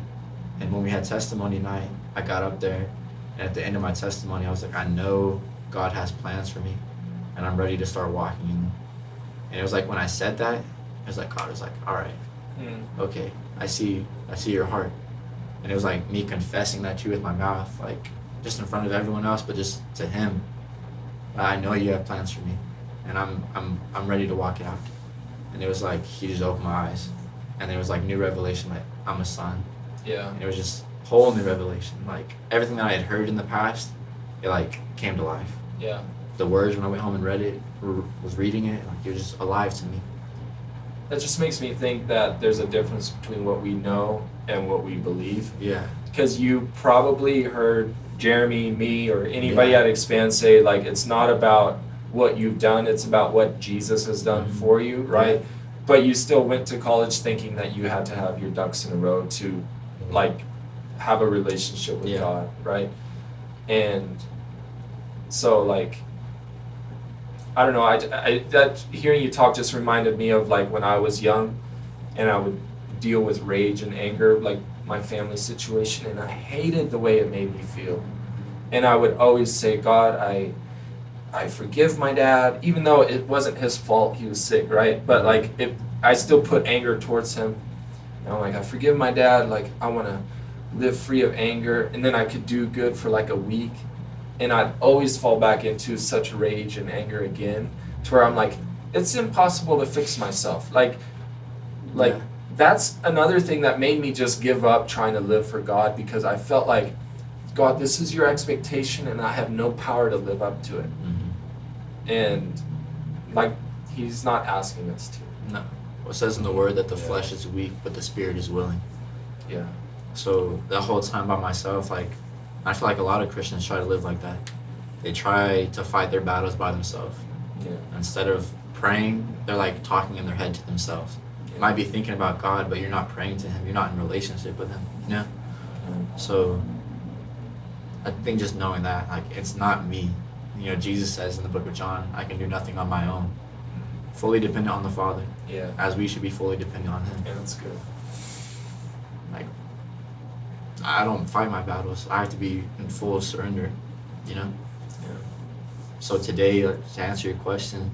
And when we had testimony night, I got up there. And at the end of my testimony, I was like, I know God has plans for me. And I'm ready to start walking in them. And it was like when I said that, it was like God was like, all right. Mm. Okay, I see I see your heart. And it was like me confessing that to you with my mouth, like just in front of everyone else, but just to him. I know you have plans for me and I'm I'm I'm ready to walk it out. And it was like he just opened my eyes and there was like new revelation, like I'm a son. Yeah. And it was just whole new revelation. Like everything that I had heard in the past, it like came to life. Yeah. The words when I went home and read it, was reading it, like it was just alive to me. That just makes me think that there's a difference between what we know and what we believe. Yeah. Because you probably heard Jeremy, me, or anybody yeah. at Expand say, like, it's not about what you've done, it's about what Jesus has done mm-hmm. for you, right? Yeah. But you still went to college thinking that you had to have your ducks in a row to, like, have a relationship with yeah. God, right? And so, like... I don't know, I, I, that hearing you talk just reminded me of like when I was young and I would deal with rage and anger, like my family situation, and I hated the way it made me feel. And I would always say, God, I I forgive my dad, even though it wasn't his fault he was sick, right? But like it, I still put anger towards him. And I'm like, I forgive my dad, like I want to live free of anger. And then I could do good for like a week. And I'd always fall back into such rage and anger again to where I'm like, it's impossible to fix myself. Like, like yeah. that's another thing that made me just give up trying to live for God, because I felt like, God, this is your expectation and I have no power to live up to it. Mm-hmm. And like, he's not asking us to. No. Well, it says in the word that the yeah. flesh is weak, but the spirit is willing. Yeah. So that whole time by myself, like, I feel like a lot of Christians try to live like that. They try to fight their battles by themselves. Yeah. Instead of praying, they're like talking in their head to themselves. Yeah. You might be thinking about God, but you're not praying to him. You're not in relationship with him. Yeah. yeah. So I think just knowing that, like, it's not me. You know, Jesus says in the book of John, I can do nothing on my own. Fully dependent on the Father. Yeah. As we should be fully dependent on him. Yeah, that's good. Like, I don't fight my battles. I have to be in full surrender, you know? Yeah. So today, to answer your question,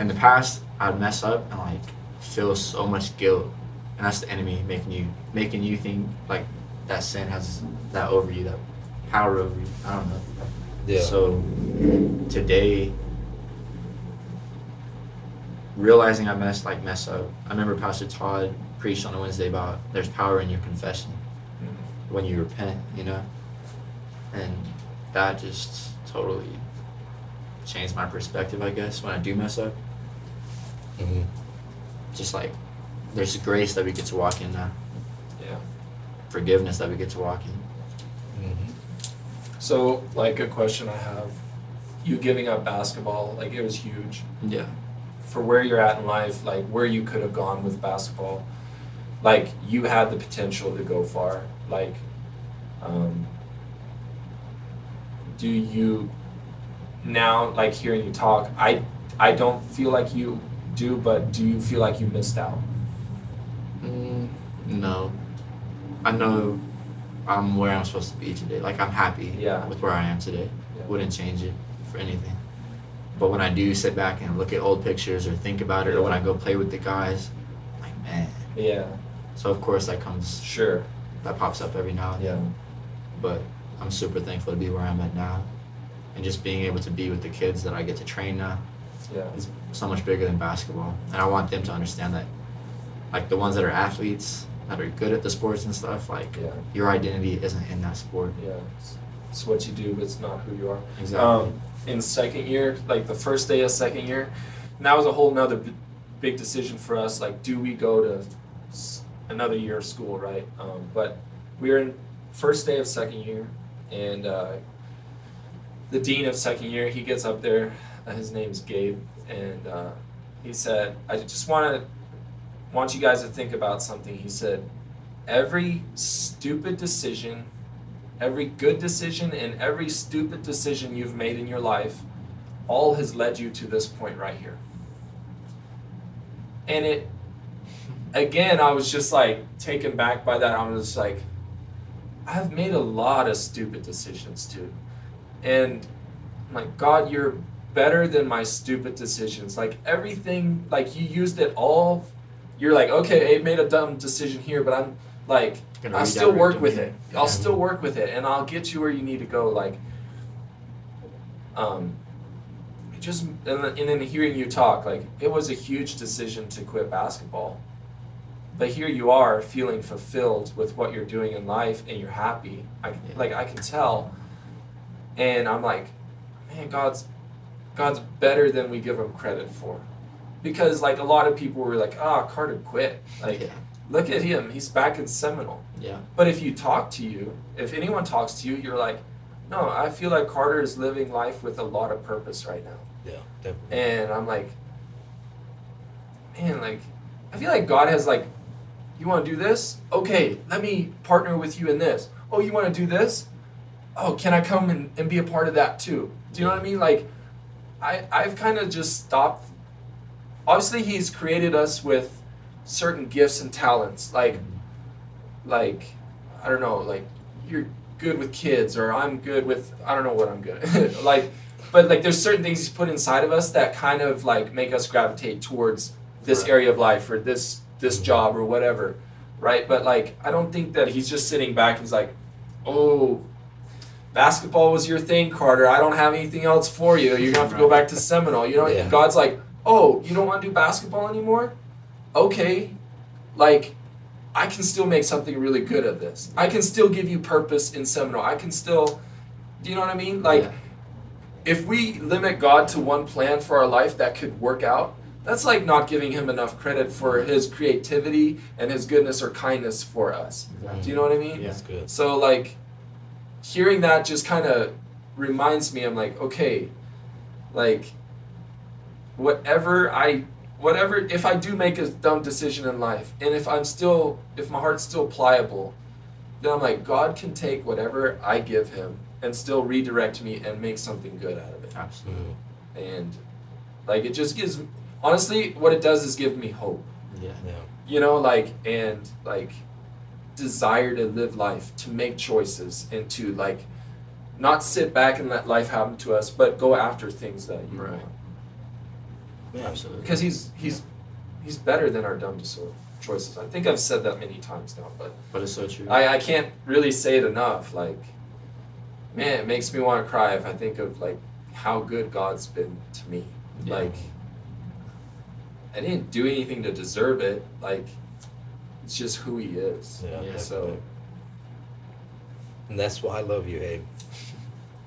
in the past, I'd mess up and like feel so much guilt. And that's the enemy making you, making you think like that sin has that over you, that power over you. I don't know. Yeah. So today, realizing I messed like mess up. I remember Pastor Todd preached on a Wednesday about there's power in your confession mm-hmm. when you repent, you know? And that just totally changed my perspective, I guess, when I do mess up. Mm-hmm. Just like there's grace that we get to walk in now. Yeah. Forgiveness that we get to walk in. Mm-hmm. So like a question I have, you giving up basketball, like it was huge. Yeah. For where you're at in life, like where you could have gone with basketball, like you had the potential to go far. Like, um, do you now, like hearing you talk, I I don't feel like you do, but do you feel like you missed out? Mm, no. I know I'm where I'm supposed to be today. Like I'm happy yeah. with where I am today. Yeah. Wouldn't change it for anything. But when I do sit back and look at old pictures or think about it, yeah. or when I go play with the guys, I'm like, man. Yeah. So, of course, that comes. Sure. That pops up every now and yeah. then. But I'm super thankful to be where I'm at now. And just being able to be with the kids that I get to train now yeah. is so much bigger than basketball. And I want them to understand that, like, the ones that are athletes, that are good at the sports and stuff, like, yeah. your identity isn't in that sport. Yeah. It's what you do, but it's not who you are. Exactly. Um, in second year, like the first day of second year, and that was a whole nother b- big decision for us, like do we go to s- another year of school, right? Um, but we were in first day of second year, and uh, the dean of second year, he gets up there, uh, his name's Gabe, and uh, he said, I just want to want you guys to think about something. He said, every stupid decision, every good decision and every stupid decision you've made in your life, all has led you to this point right here. And it, again, I was just like taken back by that. I was like, I've made a lot of stupid decisions too. And I'm like, God, you're better than my stupid decisions. Like everything, like you used it all. You're like, okay, I made a dumb decision here, but I'm like, I'll still work with it. I'll still work with it, and I'll get you where you need to go. Like, um, just and then hearing you talk, like it was a huge decision to quit basketball, but here you are feeling fulfilled with what you're doing in life, and you're happy. I like I can tell, and I'm like, man, God's God's better than we give him credit for, because like a lot of people were like, ah, oh, Carter quit, like. Yeah. Look at him. He's back in Seminole. Yeah. But if you talk to you, if anyone talks to you, you're like, no, I feel like Carter is living life with a lot of purpose right now. Yeah, definitely. And I'm like, man, like, I feel like God has like, you want to do this? Okay, let me partner with you in this. Oh, you want to do this? Oh, can I come and, and be a part of that too? Do you yeah. know what I mean? Like, I, I've kind of just stopped. Obviously, he's created us with certain gifts and talents, like like I don't know, like you're good with kids, or I'm good with I don't know what I'm good at. Like, but like there's certain things he's put inside of us that kind of like make us gravitate towards this right. area of life, or this this job, or whatever, right? But like I don't think that he's just sitting back and he's like, oh, basketball was your thing, Carter, I don't have anything else for you, you're gonna have to go back to Seminole, you know? Yeah. God's like, oh, you don't want to do basketball anymore? Okay, like, I can still make something really good of this. I can still give you purpose in Seminole. I can still, do you know what I mean? Like, yeah. If we limit God to one plan for our life that could work out, that's like not giving him enough credit for his creativity and his goodness or kindness for us. Exactly. Do you know what I mean? Yeah, that's good. So, like, hearing that just kind of reminds me, I'm like, okay, like, whatever I, whatever, if I do make a dumb decision in life, and if I'm still, if my heart's still pliable, then I'm like, God can take whatever I give him and still redirect me and make something good out of it. Absolutely. And, like, it just gives, honestly, what it does is give me hope. Yeah. yeah. You know, like, and, like, desire to live life, to make choices, and to, like, not sit back and let life happen to us, but go after things that you right. want. Yeah, absolutely. Because he's he's yeah. he's better than our dumb choices. I think I've said that many times now, but but it's so true. I, I can't really say it enough. Like, man, it makes me want to cry if I think of like how good God's been to me. Yeah. Like, I didn't do anything to deserve it. Like, it's just who he is. Yeah. yeah so. And that's why I love you, Abe.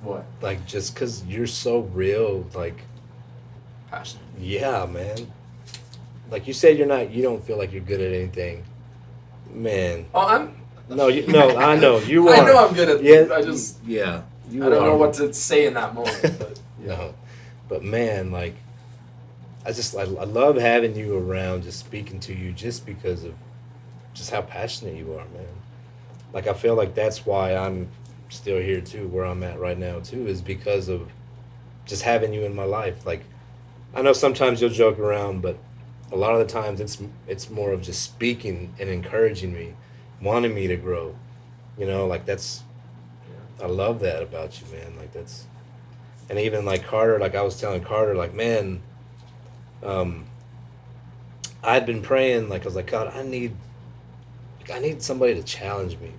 What? Like, just because you're so real, like. Passionate. Yeah, man. Like you said, you're not. You don't feel like you're good at anything, man. Oh, I'm. No, you, no, I know you are. I know I'm good at. Yeah, I just. Yeah, you I don't are. know what to say in that moment. But, yeah. No, but man, like, I just I, I love having you around, just speaking to you, just because of just how passionate you are, man. Like I feel like that's why I'm still here too, where I'm at right now too, is because of just having you in my life, like. I know sometimes you'll joke around, but a lot of the times it's it's more of just speaking and encouraging me, wanting me to grow. You know, like that's, yeah. I love that about you, man. Like that's, and even like Carter, like I was telling Carter, like, man, um, I'd been praying, like I was like, God, I need, like, I need somebody to challenge me.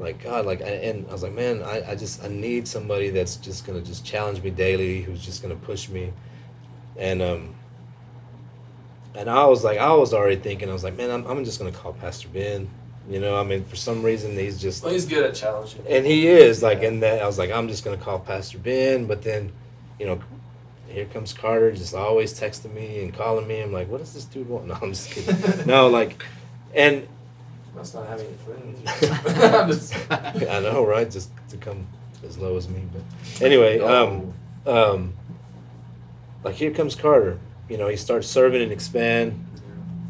Like, God, like, I, and I was like, man, I, I just, I need somebody that's just going to just challenge me daily, who's just going to push me. And um, and I was like, I was already thinking, I was like, man, I'm I'm just gonna call Pastor Ben, you know. I mean, for some reason he's just well, he's good at challenging, and he is like, yeah. in that I was like, I'm just gonna call Pastor Ben, but then, you know, here comes Carter, just always texting me and calling me. I'm like, what does this dude want? No, I'm just kidding. no, like, and must not have any friends. I know, right? Just to come as low as me, but anyway, no. um, um. Like, here comes Carter. You know, he starts serving and expand.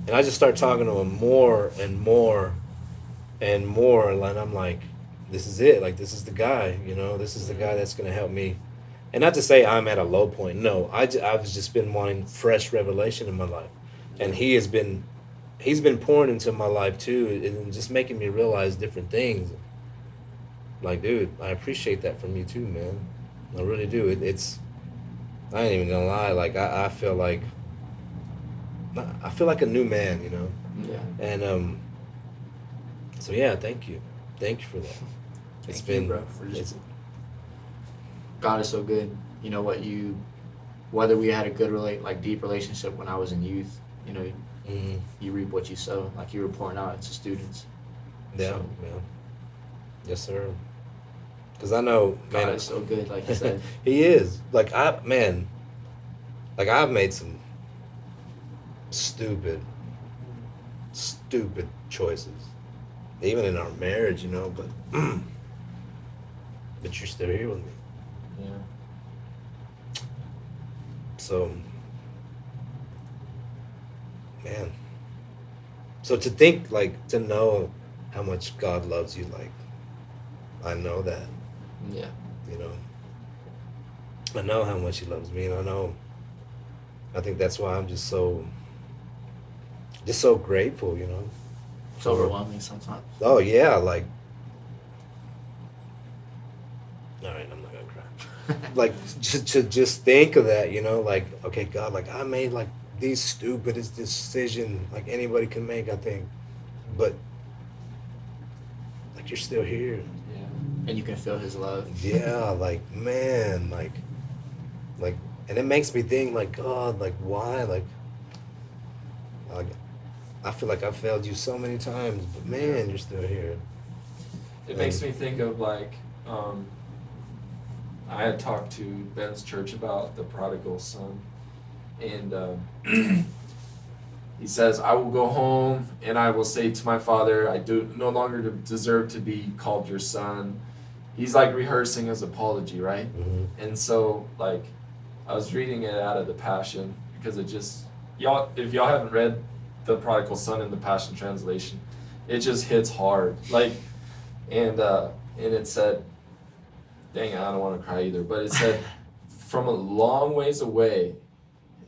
And I just start talking to him more and more and more. And I'm like, this is it. Like, this is the guy, you know. This is the guy that's going to help me. And not to say I'm at a low point. No, I just, I've just been wanting fresh revelation in my life. And he has been, he's been pouring into my life, too, and just making me realize different things. Like, dude, I appreciate that from you, too, man. I really do. It, it's... I ain't even gonna lie, like, I, I feel like, I feel like a new man, you know? Yeah. And, um, so yeah, thank you. Thank you for that. Thank it's you, been, bro. For just, it's, God is so good. You know what you, whether we had a good, relate like, deep relationship when I was in youth, you know, mm-hmm. you reap what you sow, like you were pouring out to students. Yeah, so. yeah. Yes, sir. Because I know, man, it's so good, like you said. He is. Like, I, man, like, I've made some stupid, stupid choices. Even in our marriage, you know, but, but you're still here with me. Yeah. So, man. So to think, like, to know how much God loves you, like, I know that. Yeah. You know, I know how much he loves me, and I know, I think that's why I'm just so, just so grateful, you know. It's overwhelming sometimes. Oh, yeah, like, all right, I'm not going to cry. Like, just, to just think of that, you know, like, okay, God, like, I made, like, the stupidest decision, like, anybody can make, I think, but, like, you're still here. And you can feel his love. Yeah, like, man, like, like And it makes me think, like, God, like, why? Like, like I feel like I've failed you so many times, but man, you're still here. It and, makes me think of, like, um, I had talked to Ben's church about the prodigal son. And um, he says, I will go home and I will say to my father, I do no longer deserve to be called your son. He's like rehearsing his apology, right? Mm-hmm. And so, like, I was reading it out of the Passion, because it just, y'all, if y'all haven't read the Prodigal Son in the Passion Translation, it just hits hard. Like, and uh, and it said, dang, I don't want to cry either, but it said, from a long ways away,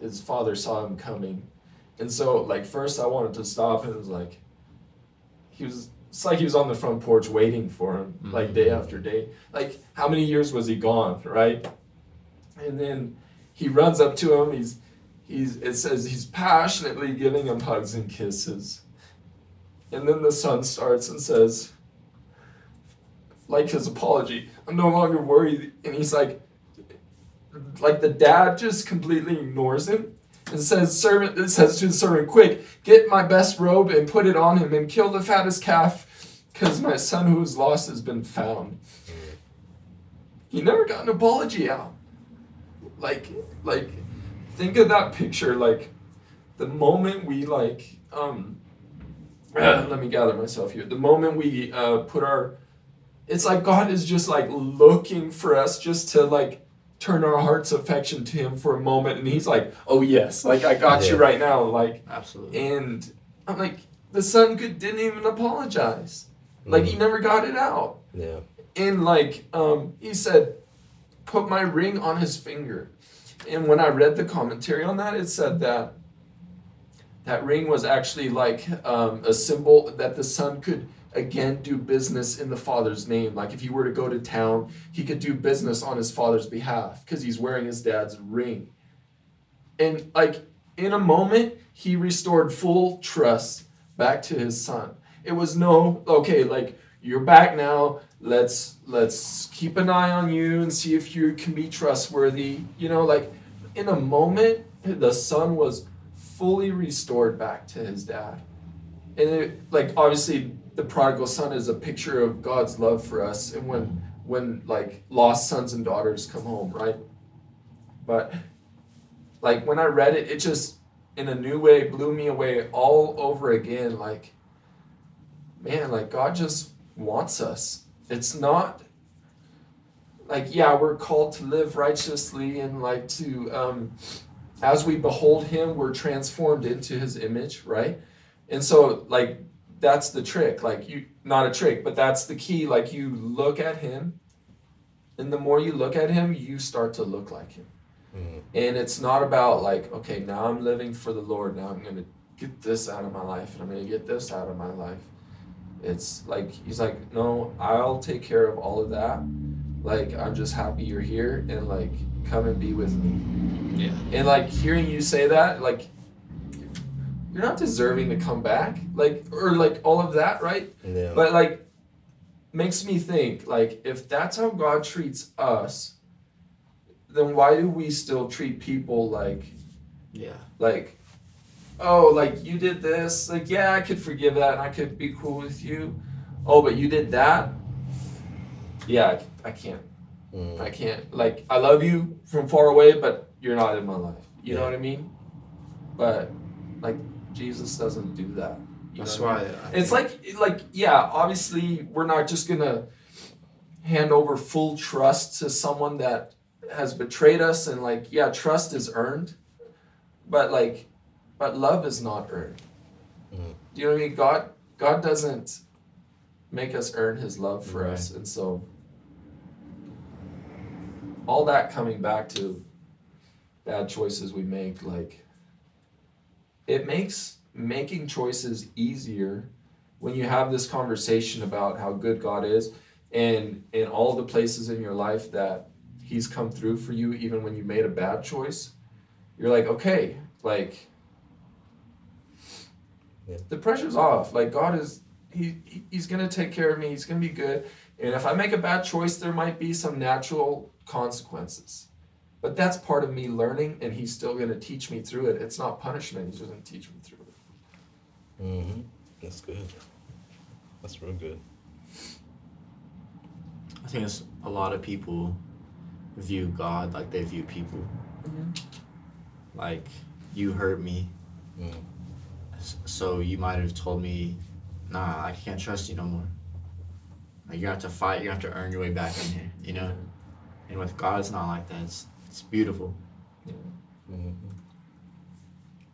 his father saw him coming. And so, like, first I wanted to stop, and it was like, he was, it's like he was on the front porch waiting for him, mm-hmm. like day after day. Like, how many years was he gone, right? And then he runs up to him. He's, he's. It says he's passionately giving him hugs and kisses. And then the son starts and says, like his apology, I'm no longer worried. And he's like, like the dad just completely ignores him and says, servant, it says to the servant, quick, get my best robe and put it on him and kill the fattest calf, because my son who was lost has been found. He never got an apology out. Like, like, think of that picture. Like, the moment we like, um, let me gather myself here. The moment we uh, put our, it's like God is just like looking for us just to like turn our heart's affection to Him for a moment, and He's like, oh yes, like I got yeah. you right now, like absolutely. And I'm like, the son could didn't even apologize, mm. like he never got it out. Yeah, and like um, he said, put my ring on his finger. And when I read the commentary on that, it said that that ring was actually like um, a symbol that the son could again do business in the father's name. Like if he were to go to town, he could do business on his father's behalf because he's wearing his dad's ring. And like in a moment, he restored full trust back to his son. It was no, okay, like you're back now. Let's let's keep an eye on you and see if you can be trustworthy. You know, like in a moment, the son was fully restored back to his dad. And it, like obviously the prodigal son is a picture of God's love for us. And when when like lost sons and daughters come home, right? But like when I read it, it just in a new way blew me away all over again. Like, man, like God just wants us. It's not like, yeah, we're called to live righteously and like to, um, as we behold Him, we're transformed into His image, right? And so like, that's the trick, like you, not a trick, but that's the key. Like you look at Him, and the more you look at Him, you start to look like Him. Mm-hmm. And it's not about like, okay, now I'm living for the Lord. Now I'm going to get this out of my life and I'm going to get this out of my life. It's like, He's like, no, I'll take care of all of that. Like, I'm just happy you're here and like, come and be with me. Yeah. And like hearing you say that, like, you're not deserving to come back. Like, or like all of that, right? Yeah. But like, makes me think like, if that's how God treats us, then why do we still treat people like, yeah, like, oh, like you did this, like, yeah, I could forgive that and I could be cool with you. Oh, but you did that. Yeah, I, I can't. Mm. I can't. Like, I love you from far away, but you're not in my life. You yeah. know what I mean? But like, Jesus doesn't do that. You That's know why. I mean? I it's like, like, yeah, obviously we're not just going to hand over full trust to someone that has betrayed us. And like, yeah, trust is earned, but like, But love is not earned. Mm. Do you know what I mean? God God doesn't make us earn His love for right. us. And so all that coming back to bad choices we make, like it makes making choices easier when you have this conversation about how good God is and in all the places in your life that He's come through for you, even when you made a bad choice. You're like, okay, like yeah. the pressure's off. Like God is, he, he's going to take care of me. He's going to be good. And if I make a bad choice, there might be some natural consequences. But that's part of me learning, and he's still going to teach me through it. It's not punishment. He's just going to teach me through it. Mm-hmm. That's good. That's real good. I think it's a lot of people view God like they view people. Mm-hmm. Like, you hurt me. Mm. So you might have told me, nah, I can't trust you no more. Like, you have to fight. You have to earn your way back in here, you know? And with God, it's not like that. It's, it's beautiful. Yeah. Mm-hmm.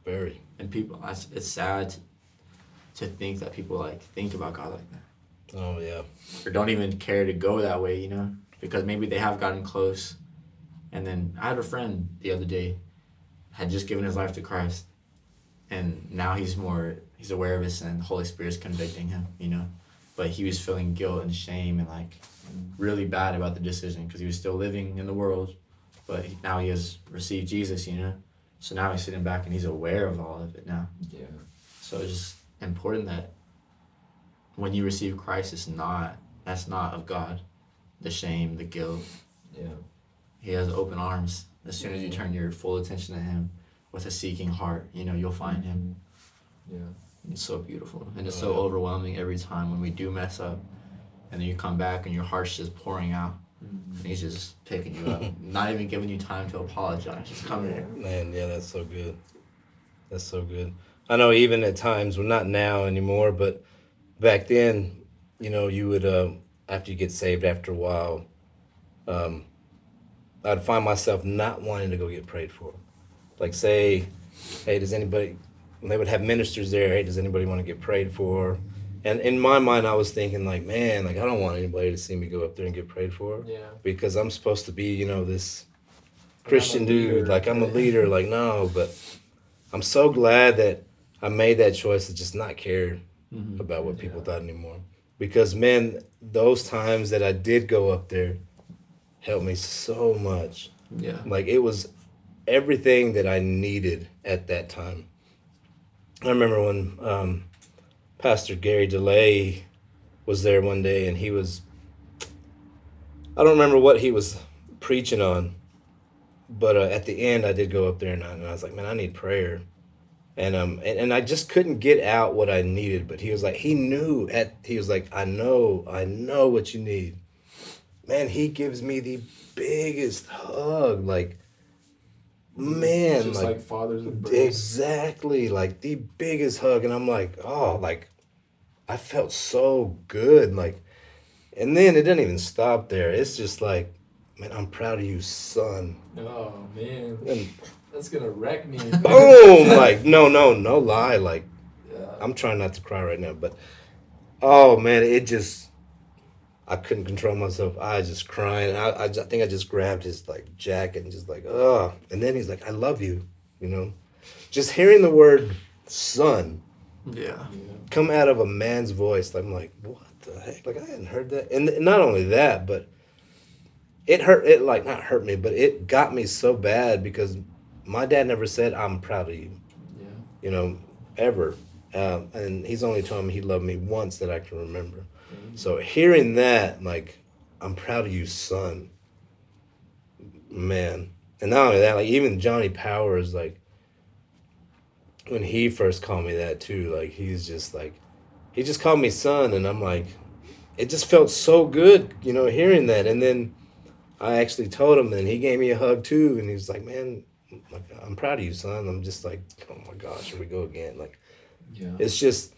Very. And people, it's, it's sad to think that people, like, think about God like that. Oh, yeah. Or don't even care to go that way, you know? Because maybe they have gotten close. And then I had a friend the other day had just given his life to Christ. And now he's more, he's aware of his sin. The Holy Spirit's convicting him, you know? But he was feeling guilt and shame and, like, really bad about the decision because he was still living in the world. But he, now he has received Jesus, you know? So now he's sitting back and he's aware of all of it now. Yeah. So it's just important that when you receive Christ, it's not, that's not of God. The shame, the guilt. Yeah. He has open arms. As soon as you turn your full attention to him with a seeking heart, you know, you'll find him. Yeah. It's so beautiful. And it's oh, so yeah. overwhelming every time when we do mess up. And then you come back and your heart's just pouring out. Mm-hmm. And he's just picking you up. Not even giving you time to apologize. Just coming here. Man, yeah, that's so good. That's so good. I know even at times, well, not now anymore, but back then, you know, you would, uh, after you get saved, after a while, um, I'd find myself not wanting to go get prayed for. Like, say, hey, does anybody... They would have ministers there. Hey, does anybody want to get prayed for? And in my mind, I was thinking, like, man, like, I don't want anybody to see me go up there and get prayed for. Yeah. Because I'm supposed to be, you know, this Christian dude. Like, I'm a leader. Like, no. But I'm so glad that I made that choice to just not care mm-hmm. about what people yeah. thought anymore. Because, man, those times that I did go up there helped me so much. Yeah. Like, it was everything that I needed at that time. I remember when um, Pastor Gary DeLay was there one day, and he was, I don't remember what he was preaching on, but uh, at the end I did go up there, and I, and I was like, man, I need prayer. And, um, and and I just couldn't get out what I needed, but he was like, he knew, at he was like, I know, I know what you need. Man, he gives me the biggest hug, like, man, it's just like, like fathers and brothers. Exactly, like the biggest hug, and I'm like, oh, like, I felt so good, like, and then it didn't even stop there. It's just like, man, I'm proud of you, son. Oh man, and, that's gonna wreck me. Boom! Like, no, no, no lie. Like, yeah. I'm trying not to cry right now, but oh man, it just, I couldn't control myself. I was just crying. And I, I, I think I just grabbed his, like, jacket and just like, oh. And then he's like, I love you, you know. Just hearing the word son yeah. come out of a man's voice, I'm like, what the heck? Like, I hadn't heard that. And not only that, but it hurt. It, like, not hurt me, but it got me so bad because my dad never said, I'm proud of you, yeah. you know, ever. Uh, and he's only told me he loved me once that I can remember. So hearing that, like, I'm proud of you, son, man. And not only that, like, even Johnny Powers, like, when he first called me that too, like, he's just like, he just called me son, and I'm like, it just felt so good, you know, hearing that. And then I actually told him, and he gave me a hug too, and he was like, man, like, I'm proud of you, son. I'm just like, oh my gosh, here we go again. Like, yeah. It's just...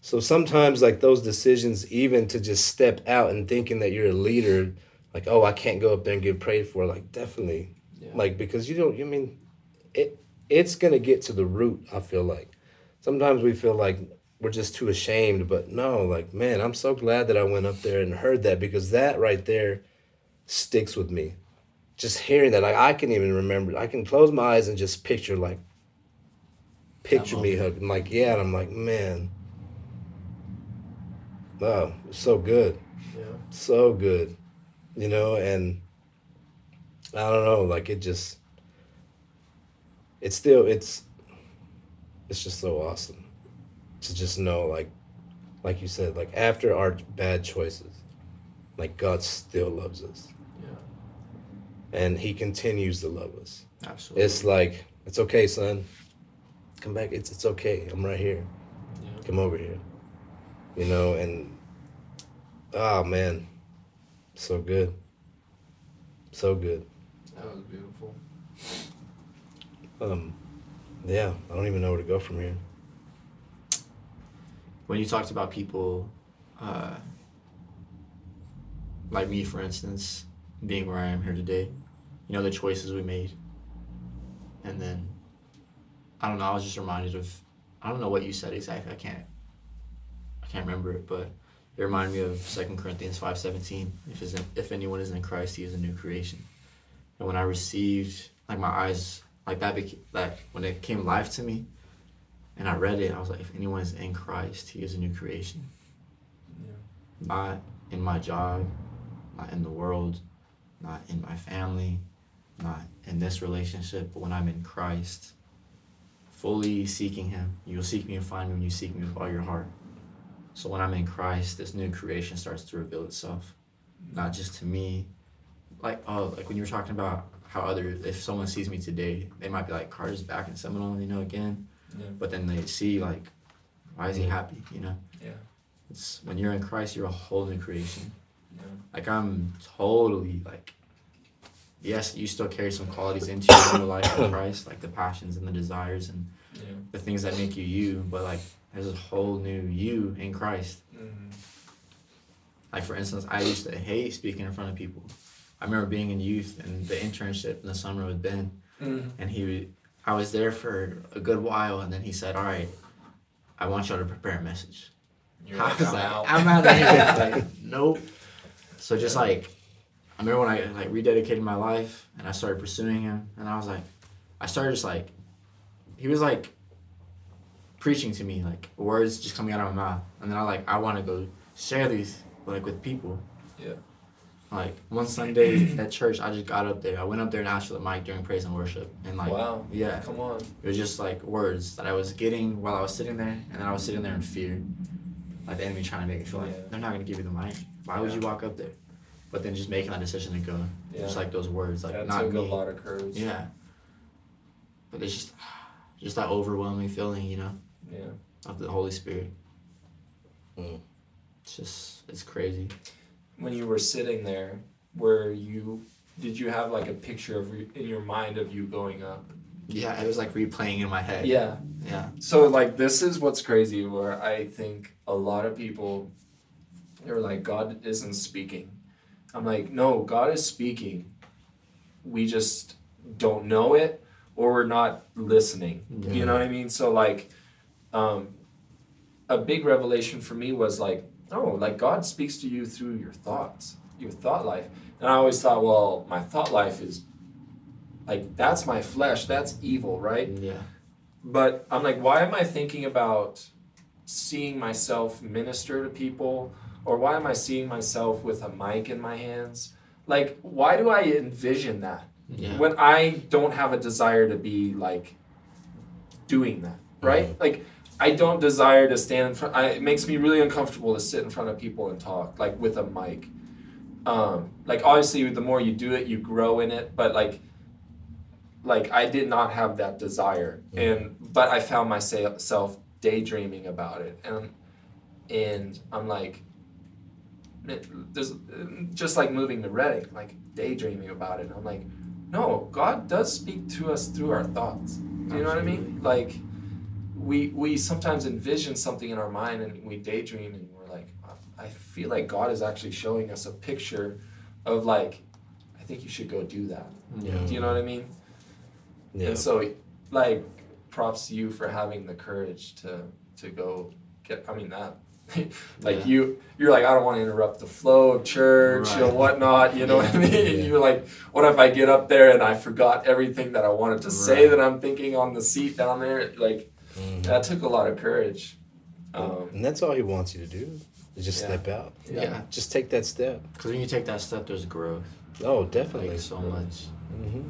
So sometimes, like, those decisions, even to just step out and thinking that you're a leader, like, oh, I can't go up there and get prayed for, like, definitely. Yeah. Like, because you don't, you mean, it. it's going to get to the root, I feel like. Sometimes we feel like we're just too ashamed, but no, like, man, I'm so glad that I went up there and heard that, because that right there sticks with me. Just hearing that, like, I can even remember, I can close my eyes and just picture, like, picture me hugging, like, yeah, and I'm like, man. Wow, so good. Yeah. So good. You know, and I don't know, like, it just, it's still, it's, it's just so awesome to just know, like, like you said, like, after our bad choices, like, God still loves us. Yeah. and he continues to love us. Absolutely. It's like, it's okay, son. Come back. It's it's okay. I'm right here. Yeah. Come over here. You know, and, oh, man, so good. So good. That was beautiful. Um, yeah, I don't even know where to go from here. When you talked about people, uh, like me, for instance, being where I am here today, you know, the choices we made. And then, I don't know, I was just reminded of, I don't know what you said exactly, I can't, I can't remember it, but it reminded me of Second Corinthians five seventeen. If is if anyone is in Christ, he is a new creation. And when I received, like my eyes, like that, became, like when it came live to me, and I read it, I was like, if anyone is in Christ, he is a new creation. Yeah. Not in my job, not in the world, not in my family, not in this relationship, but when I'm in Christ, fully seeking him. You'll seek me and find me when you seek me with all your heart. So when I'm in Christ, this new creation starts to reveal itself, not just to me. Like, oh, like when you were talking about how other, if someone sees me today, they might be like, Carter's back in Seminole, you know, again. Yeah. But then they see, like, why is he happy, you know? Yeah. It's when you're in Christ, you're a whole new creation. Yeah. Like, I'm totally, like, yes, you still carry some qualities into your life in Christ, like the passions and the desires and yeah. the things that make you you, but, like, there's a whole new you in Christ. Mm-hmm. Like, for instance, I used to hate speaking in front of people. I remember being in youth and the internship in the summer with Ben, mm-hmm. and he, I was there for a good while, and then he said, all right, I want y'all to prepare a message. You're I was like, out. I'm out of here. Like, nope. So just like, I remember when I like rededicated my life, and I started pursuing him, and I was like, I started just like, he was like preaching to me, like words just coming out of my mouth. And then I like, I want to go share these like with people. Yeah. Like, one Sunday at church, I just got up there. I went up there and asked for the mic during praise and worship. And, like, wow. Yeah. Come on. It was just, like, words that I was getting while I was sitting there. And then I was sitting there in fear. Like, the enemy trying to make me feel like, yeah. they're not going to give you the mic. Why yeah. would you walk up there? But then just making that decision to go. Yeah. Just, like, those words. Like, that not took me. A lot of courage. Yeah. But it's just, just that overwhelming feeling, you know? Yeah. Of the Holy Spirit. Mm. It's just, it's crazy. When you were sitting there, were you, did you have like a picture of re- in your mind of you going up? Yeah, it was like replaying in my head. Yeah. Yeah. So like, this is what's crazy, where I think a lot of people, they were like, God isn't speaking. I'm like, no, God is speaking. We just don't know it, or we're not listening. Yeah. You know what I mean? So like, um, a big revelation for me was like, no, like God speaks to you through your thoughts, your thought life. And I always thought, well, my thought life is like, that's my flesh. That's evil, right? Yeah. But I'm like, why am I thinking about seeing myself minister to people? Or why am I seeing myself with a mic in my hands? Like, why do I envision that yeah. when I don't have a desire to be like doing that, right? Mm-hmm. Like, I don't desire to stand in front. I, it makes me really uncomfortable to sit in front of people and talk, like with a mic. Um, like obviously, the more you do it, you grow in it. But like, like I did not have that desire, and but I found myself daydreaming about it, and and I'm like, there's just like moving to Redding, like daydreaming about it. And I'm like, no, God does speak to us through our thoughts. Do you Absolutely. Know what I mean? Like. We we sometimes envision something in our mind and we daydream and we're like, I feel like God is actually showing us a picture of like, I think you should go do that. Yeah. Do you know what I mean? Yeah. And so like, props to you for having the courage to to go get, I mean that, like yeah. you, you're like, I don't want to interrupt the flow of church right. and whatnot, you know what I mean? Yeah. And you're like, what if I get up there and I forgot everything that I wanted to right. say that I'm thinking on the seat down there? Like, Mm-hmm. That took a lot of courage. Um, and that's all he wants you to do, is just yeah. step out. Yeah. yeah. Just take that step. Because when you take that step, there's growth. Oh, definitely. Like, so mm-hmm. much. Mm-hmm.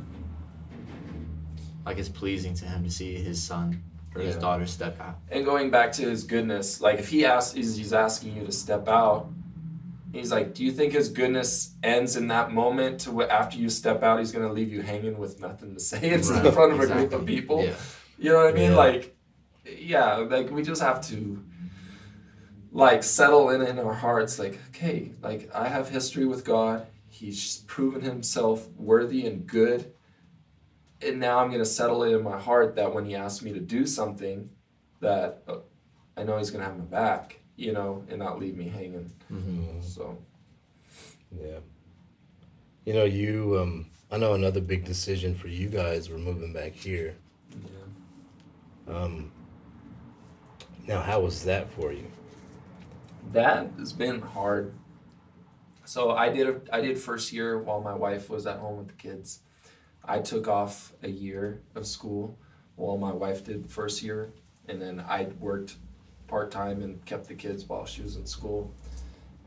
Like, it's pleasing to him to see his son or yeah. his daughter step out. And going back to his goodness, like, if he asks, he's asking you to step out, He's like, do you think his goodness ends in that moment to wh- after you step out, he's going to leave you hanging with nothing to say it's right. in front of exactly. a group of people? Yeah. You know what I mean? Yeah. Like, yeah, like we just have to like settle in in our hearts. Like, okay, like I have history with God. He's proven himself worthy and good. And now I'm going to settle it in my heart that when he asks me to do something that I know he's going to have my back, you know, and not leave me hanging. Mm-hmm. So, yeah. You know, you, um, I know another big decision for you guys were moving back here. Yeah. Um, now, how was that for you? That has been hard. So I did, a, I did first year while my wife was at home with the kids. I took off a year of school while my wife did first year, and then I worked part-time and kept the kids while she was in school.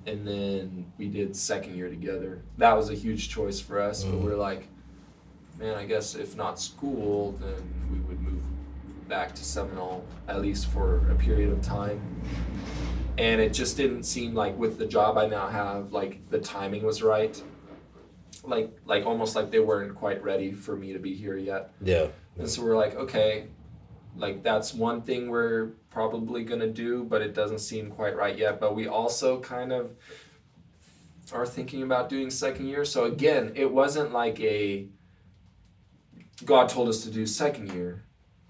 And then we did second year together. That was a huge choice for us, mm-hmm. but we're like, man, I guess if not school, then we would move back to Seminole, at least for a period of time. And it just didn't seem like with the job I now have, like the timing was right. Like, like almost like they weren't quite ready for me to be here yet. Yeah. And so we're like, okay, like that's one thing we're probably going to do, but it doesn't seem quite right yet. But we also kind of are thinking about doing second year. So again, it wasn't like a, God told us to do second year,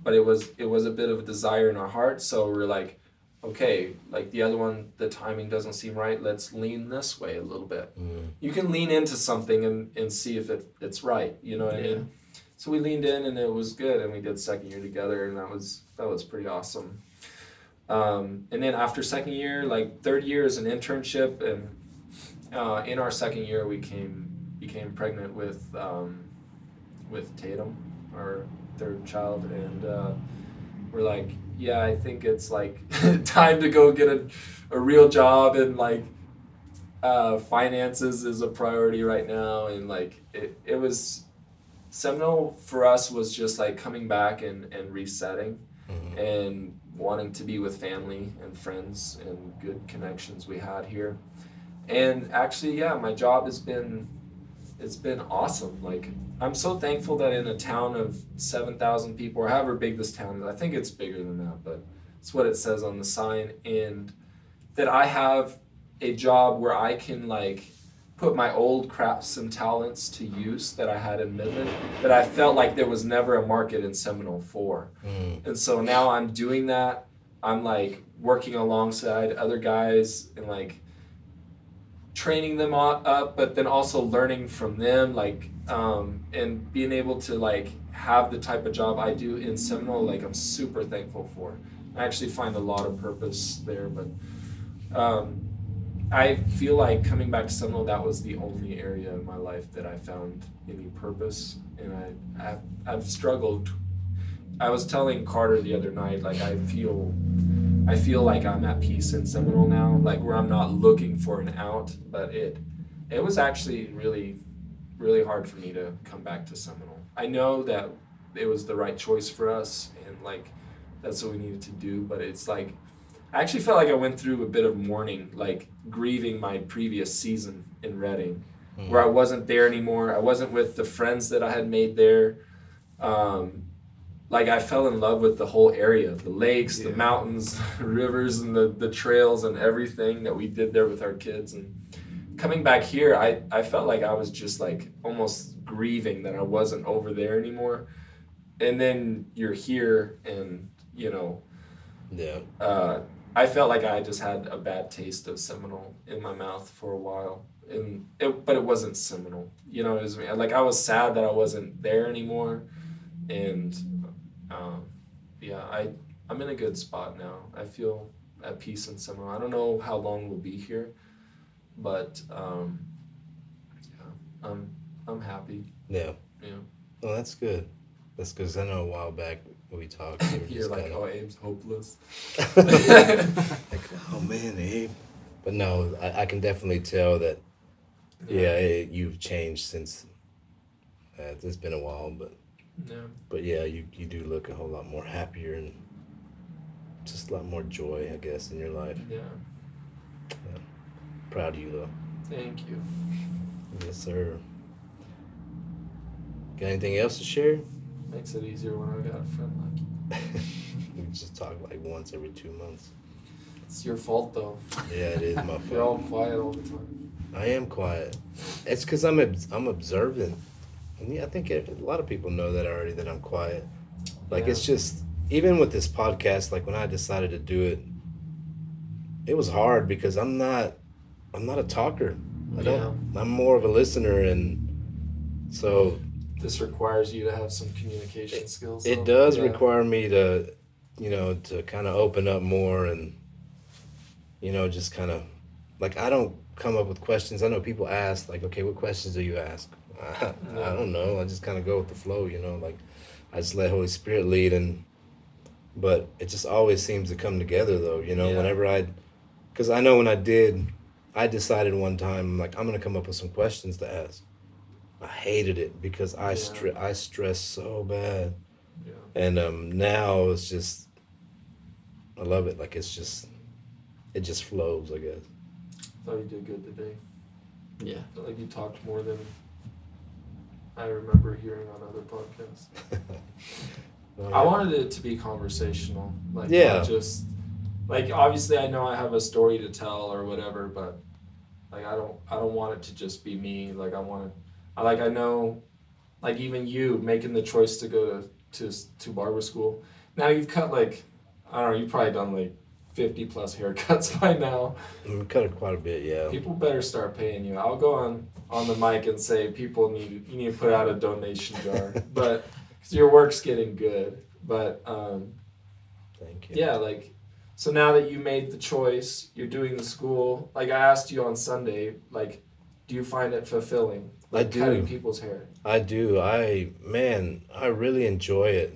but it was, it was a bit of a desire in our heart. So we're like, okay, like the other one, the timing doesn't seem right. Let's lean this way a little bit. Mm. You can lean into something and, and see if it, it's right. You know what yeah. I mean? So we leaned in and it was good. And we did second year together. And that was, that was pretty awesome. Um, and then after second year, like third year is an internship. And uh, in our second year, we came became pregnant with, um, with Tatum, our third child. And uh, we're like, yeah, I think it's like time to go get a, a real job, and like uh, finances is a priority right now. And like it, it was, Seminole for us was just like coming back and, and resetting mm-hmm. and wanting to be with family and friends and good connections we had here. And actually, yeah, my job has been, it's been awesome. Like I'm so thankful that in a town of seven thousand people, or however big this town is, I think it's bigger than that, but it's what it says on the sign, and that I have a job where I can like put my old crafts and talents to use that I had in Midland, that I felt like there was never a market in Seminole for. Mm. And so now I'm doing that. I'm like working alongside other guys and like training them up, but then also learning from them, like um and being able to like have the type of job I do in Seminole, like I'm super thankful for. I actually find a lot of purpose there, but um I feel like coming back to Seminole, that was the only area in my life that I found any purpose, and I I've, I've struggled. I was telling Carter the other night, like I feel I feel like I'm at peace in Seminole now, like where I'm not looking for an out, but it it was actually really, really hard for me to come back to Seminole. I know that it was the right choice for us, and like that's what we needed to do, but it's like, I actually felt like I went through a bit of mourning, like grieving my previous season in Redding, mm. where I wasn't there anymore. I wasn't with the friends that I had made there. Um, Like I fell in love with the whole area, the lakes, yeah. the mountains, the rivers, and the, the trails and everything that we did there with our kids. And coming back here, I, I felt like I was just like almost grieving that I wasn't over there anymore. And then you're here and, you know, yeah. uh, I felt like I just had a bad taste of Seminole in my mouth for a while. And it, but it wasn't Seminole, you know, it was like I was sad that I wasn't there anymore. And Um, yeah, I, I'm in a good spot now. I feel at peace in Seminole. I don't know how long we'll be here, but um, yeah, I'm I'm happy. Yeah. Yeah. Well, that's good. That's good. Cause I know a while back when we talked, we were you're just like, kinda... oh, Abe's hopeless. Like, oh man, Abe. But no, I, I can definitely tell that. Yeah, yeah it, you've changed since. Uh, it's been a while, but. No. But yeah, you, you do look a whole lot more happier and just a lot more joy, I guess, in your life. Yeah. yeah. Proud of you, though. Thank you. Yes, sir. Got anything else to share? Makes it easier when I got a friend like you. We just talk like once every two months. It's your fault, though. Yeah, it is my fault. You're all quiet all the time. I am quiet. It's because I'm ob- I'm observant. And yeah, I think it, a lot of people know that already, that I'm quiet. Like, yeah. It's just, even with this podcast, like, when I decided to do it, it was hard because I'm not, I'm not a talker. I don't, yeah. I'm more of a listener, and so... This requires you to have some communication it, skills. It though. does yeah. require me to, you know, to kind of open up more and, you know, just kind of, like, I don't come up with questions. I know people ask, like, okay, what questions do you ask? I, no. I don't know. I just kind of go with the flow, you know, like, I just let Holy Spirit lead, and, but it just always seems to come together, though, you know, yeah. whenever I, because I know when I did, I decided one time, like, I'm going to come up with some questions to ask. I hated it because I yeah. stre- I stressed so bad. Yeah. And um, now it's just, I love it. Like, it's just, it just flows, I guess. I thought you did good today. Yeah. I felt like you talked more than I remember hearing on other podcasts. Well, I wanted it to be conversational. Like, yeah. Not just, like, obviously I know I have a story to tell or whatever, but, like, I don't, I don't want it to just be me. Like, I want to, I like I know, like, even you making the choice to go to, to to barber school. Now you've cut, like, I don't know, you've probably done like fifty plus haircuts by now. We've cut it quite a bit, yeah. People better start paying you. I'll go on, on the mic and say people need you need to put out a donation jar, but because your work's getting good. But um, thank you. Yeah, like, so now that you made the choice, you're doing the school. Like, I asked you on Sunday, like, do you find it fulfilling? Like, I do. Cutting people's hair. I do. I, man, I really enjoy it.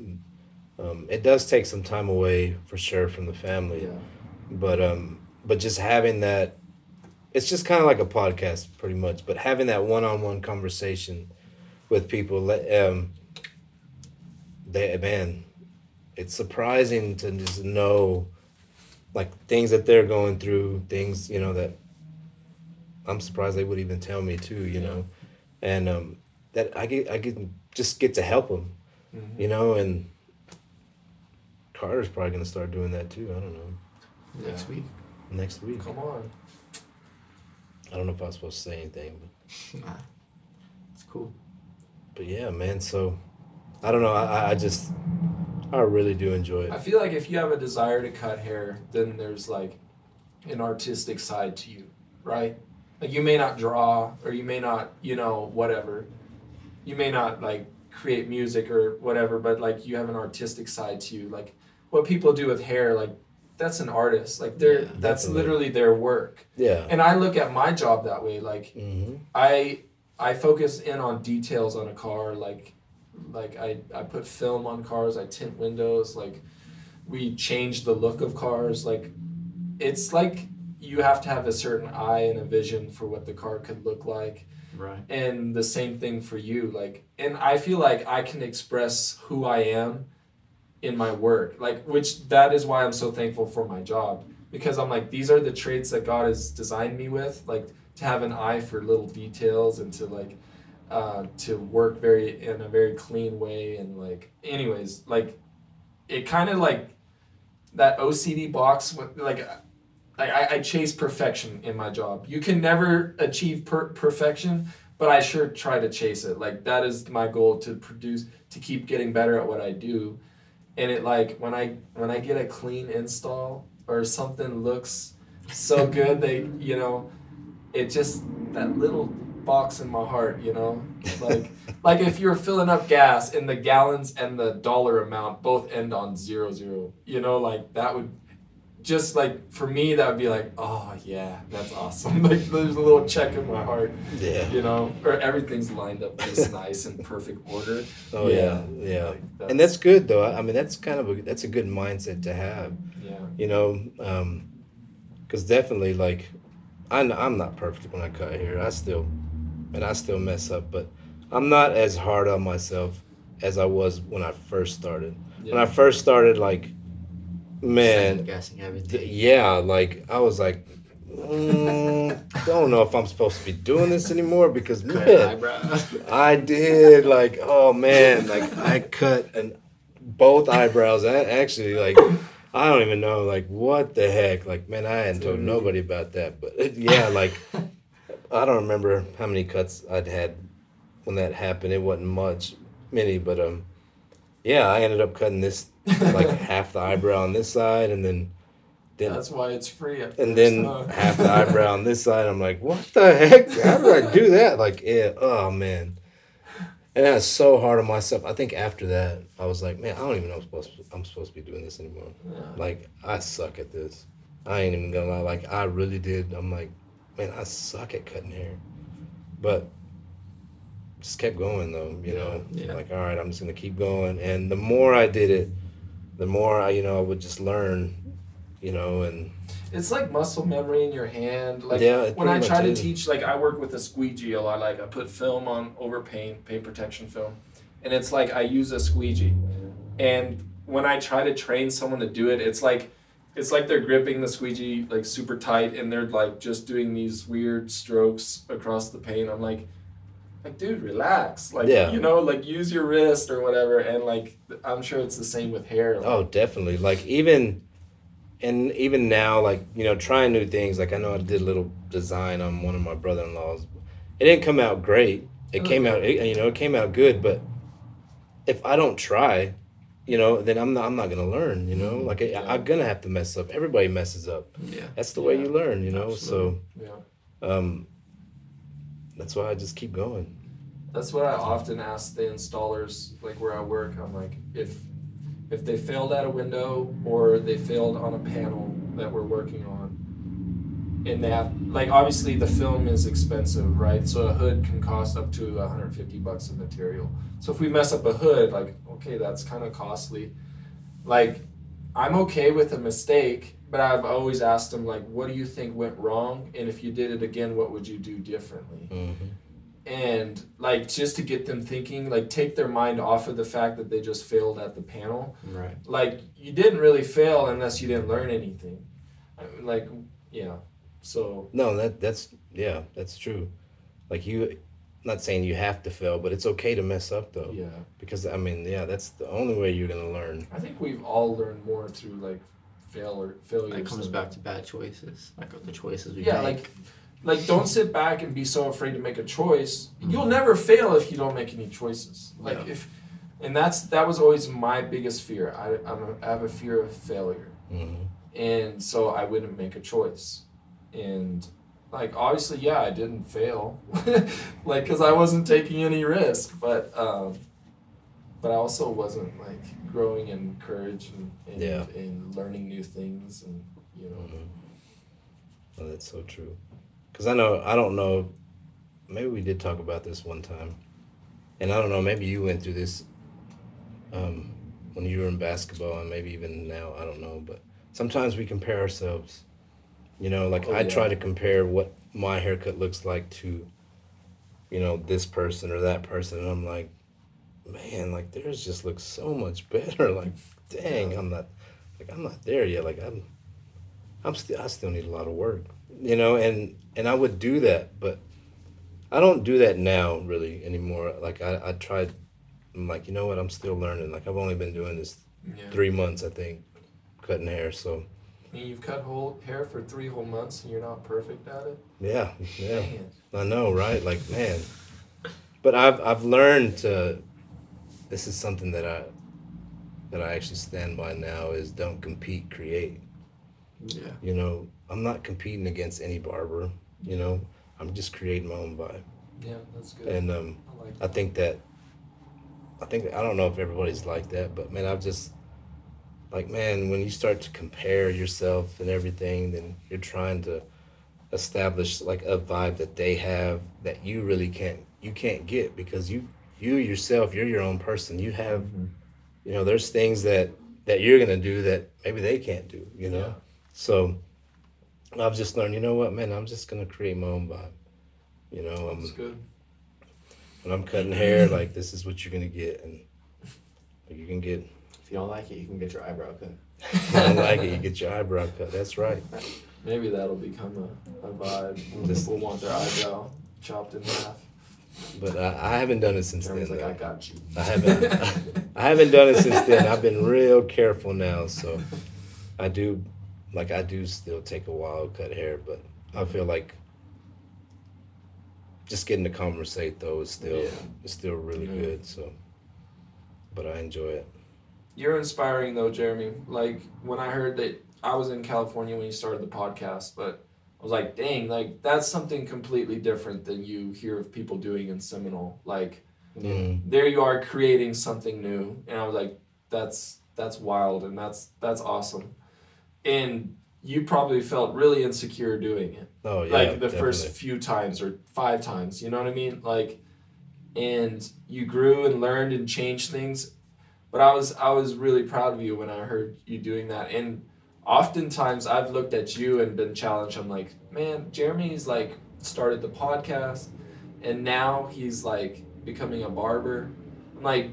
Um, it does take some time away, for sure, from the family. Yeah. But, um, but just having that, it's just kind of like a podcast, pretty much, but having that one-on-one conversation with people, um, they, man, it's surprising to just know, like, things that they're going through, things, you know, that I'm surprised they would even tell me, too, you yeah. know. And um, that I get, I get, just get to help them, mm-hmm. you know. And Carter's probably gonna start doing that too. I don't know. Yeah. Next week. Next week. Come on. I don't know if I was supposed to say anything, but nah, it's cool. But yeah, man. So I don't know. I, I just I really do enjoy it. I feel like if you have a desire to cut hair, then there's like an artistic side to you, right? Like, you may not draw, or you may not, you know, whatever. You may not, like, create music or whatever, but, like, you have an artistic side to you. Like, what people do with hair, like, that's an artist. Like, they're yeah, that's literally their work. Yeah. And I look at my job that way. Like, mm-hmm. I I focus in on details on a car. Like, like I, I put film on cars. I tint windows. Like, we change the look of cars. Like, it's like... you have to have a certain eye and a vision for what the car could look like. Right. And the same thing for you. Like, and I feel like I can express who I am in my work. Like, which that is why I'm so thankful for my job, because I'm like, these are the traits that God has designed me with, like to have an eye for little details and to like, uh, to work very in a very clean way. And like, anyways, like it kind of like that O C D box with like, Like I, I chase perfection in my job. You can never achieve per- perfection, but I sure try to chase it. Like that is my goal, to produce, to keep getting better at what I do. And it like when I when I get a clean install or something looks so good, they you know, it just that little box in my heart, you know, like like if you're filling up gas and the gallons and the dollar amount both end on zero zero, you know, like that would. Just like for me, that would be like, oh yeah, that's awesome. Like there's a little check in my heart, yeah. You know, or everything's lined up just nice and perfect order. Oh yeah, yeah. yeah. Like that's, and that's good though. I mean, that's kind of a that's a good mindset to have. Yeah. You know, because um, definitely like, I'm I'm not perfect when I cut hair. I still, and I still mess up, but I'm not as hard on myself as I was when I first started. Yeah. When I first started, like. Man, guessing everything. Th- yeah, like I was like, Mm, I don't know if I'm supposed to be doing this anymore because man, I did like, oh man, like I cut an, both eyebrows. I actually like, I don't even know like what the heck, like, man, I hadn't told nobody about that, but yeah, like I don't remember how many cuts I'd had when that happened. It wasn't much, many, but um, yeah, I ended up cutting this, like half the eyebrow on this side and then Then, That's why it's free. At and then time. half the eyebrow on this side. I'm like, what the heck? How did I do that? Like, yeah, oh, man. And I was so hard on myself. I think after that, I was like, man, I don't even know I'm supposed to, I'm supposed to be doing this anymore. Yeah. Like, I suck at this. I ain't even going to lie. Like, I really did. I'm like, man, I suck at cutting hair. But just kept going, though, you yeah. know. Yeah. Like, all right, I'm just going to keep going. And the more I did it, the more, I, you know, I would just learn. You know, and it's like muscle memory in your hand. Like yeah, when I try to is. teach, like I work with a squeegee a lot. Like I put film on over paint, paint protection film, and it's like I use a squeegee. And when I try to train someone to do it, it's like it's like they're gripping the squeegee like super tight, and they're like just doing these weird strokes across the paint. I'm like, like dude, relax. Like yeah. you know, like use your wrist or whatever. And like I'm sure it's the same with hair. Like, oh, definitely. Like even. And even now, like, you know, trying new things. Like, I know I did a little design on one of my brother-in-law's. It didn't come out great. It okay. came out, it, you know, it came out good. But if I don't try, you know, then I'm not, I'm not going to learn, you know. Like, yeah. I, I'm going to have to mess up. Everybody messes up. Yeah. That's the yeah. way you learn, you know. Absolutely. So yeah. um, that's why I just keep going. That's what I often ask the installers, like, where I work. I'm like, if... If they failed at a window or they failed on a panel that we're working on, and they have, like, obviously the film is expensive, right? So a hood can cost up to one hundred fifty bucks of material. So if we mess up a hood, like, okay, that's kind of costly. Like, I'm okay with a mistake, but I've always asked them, like, what do you think went wrong? And if you did it again, what would you do differently? Mm-hmm. And like just to get them thinking, like take their mind off of the fact that they just failed at the panel. Right. Like you didn't really fail unless you didn't learn anything. I mean, like yeah. So no, that that's yeah, that's true. Like you, I'm not saying you have to fail, but it's okay to mess up though. Yeah. Because I mean, yeah, that's the only way you're gonna learn. I think we've all learned more through like failure. Failure. It comes back to bad choices, like the choices we yeah, make. Yeah, like. Like, don't sit back and be so afraid to make a choice. You'll never fail if you don't make any choices. Like yeah. if, and that's that was always my biggest fear. I I'm a, I have a fear of failure, mm-hmm. and so I wouldn't make a choice. And like obviously, yeah, I didn't fail, like because I wasn't taking any risk. But um, but I also wasn't like growing in courage and and, yeah. and learning new things and you know. Mm-hmm. Oh, that's so true. Because I know, I don't know, maybe we did talk about this one time. And I don't know, maybe you went through this um, when you were in basketball and maybe even now, I don't know. But sometimes we compare ourselves. You know, like oh, I yeah. try to compare what my haircut looks like to, you know, this person or that person. And I'm like, man, like theirs just looks so much better. Like, dang, I'm not, like I'm not there yet. Like I'm, I'm still, I still need a lot of work. You know, and, and I would do that, but I don't do that now really anymore. Like I, I tried, I'm like, you know what, I'm still learning. Like I've only been doing this yeah. three months, I think, cutting hair. So you've cut whole hair for three whole months and you're not perfect at it. Yeah, yeah, man. I know, right? Like, man, but I've I've learned to. This is something that I that I actually stand by now is don't compete, create. Yeah, you know. I'm not competing against any barber, you know. I'm just creating my own vibe. Yeah, that's good. And um, I, like I think that, I think that, I don't know if everybody's like that, but man, I've just, like, man, when you start to compare yourself and everything, then you're trying to establish like a vibe that they have that you really can't, you can't get because you, you yourself, you're your own person. You have, mm-hmm. you know, there's things that, that you're gonna do that maybe they can't do, you know? Yeah. So. I've just learned, you know what, man, I'm just going to create my own vibe. You know, I'm, that's good. When I'm cutting hair, like, this is what you're going to get. And you can get... If you don't like it, you can get your eyebrow cut. If you don't like it, you get your eyebrow cut. That's right. Maybe that'll become a, a vibe. Just will want their eyebrow chopped in half. But I, I haven't done it since Jeremy's then. Like, I got you. I haven't. I haven't done it since then. I've been real careful now, so I do. Like, I do still take a wild cut hair, but I feel like just getting to conversate though is still yeah. is still really yeah. good. So, but I enjoy it. You're inspiring though, Jeremy. Like, when I heard that, I was in California when you started the podcast, but I was like, dang, like that's something completely different than you hear of people doing in Seminole. Like, mm. there you are creating something new, and I was like, that's that's wild and that's that's awesome. And you probably felt really insecure doing it. Oh, yeah. Like the definitely. first few times or five times, you know what I mean? Like, and you grew and learned and changed things. But I was I was really proud of you when I heard you doing that. And oftentimes I've looked at you and been challenged. I'm like, man, Jeremy's like started the podcast and now he's like becoming a barber. I'm like,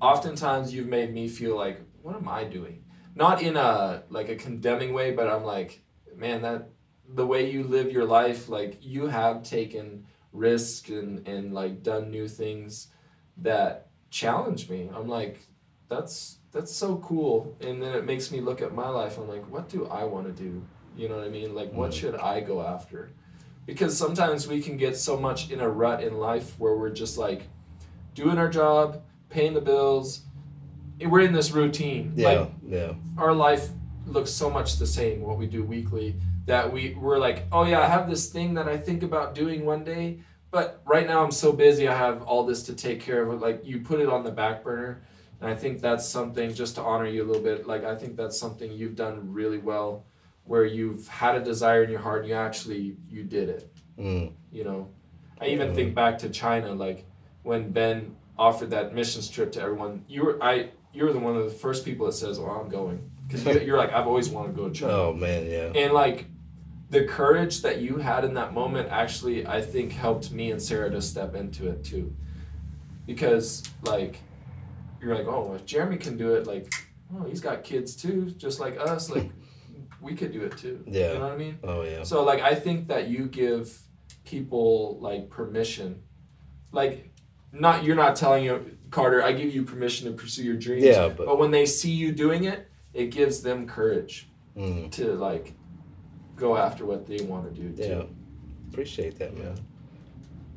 oftentimes you've made me feel like, what am I doing? Not in a like a condemning way, but I'm like, man, that the way you live your life, like you have taken risks and, and like done new things that challenge me. I'm like, that's that's so cool. And then it makes me look at my life. I'm like, what do I want to do? You know what I mean? Like, what should I go after? Because sometimes we can get so much in a rut in life where we're just like doing our job, paying the bills, we're in this routine. Yeah, like, yeah. Our life looks so much the same, what we do weekly, that we, we're like, oh yeah, I have this thing that I think about doing one day, but right now I'm so busy, I have all this to take care of. Like, you put it on the back burner, and I think that's something, just to honor you a little bit, like I think that's something you've done really well, where you've had a desire in your heart, and you actually, you did it. Mm. You know? I even mm. think back to China, like when Ben offered that missions trip to everyone, you were, I... you're the one of the first people that says, well, I'm going. Because you're like, I've always wanted to go to China. Oh, man, yeah. And, like, the courage that you had in that moment actually, I think, helped me and Sarah to step into it, too. Because, like, you're like, oh, if Jeremy can do it, like, well, he's got kids, too, just like us. Like, we could do it, too. Yeah. You know what I mean? Oh, yeah. So, like, I think that you give people, like, permission. Like, not you're not telling you... Carter, I give you permission to pursue your dreams. Yeah, but, but when they see you doing it, it gives them courage mm-hmm. to like go after what they want to do. Too. Yeah, appreciate that, man.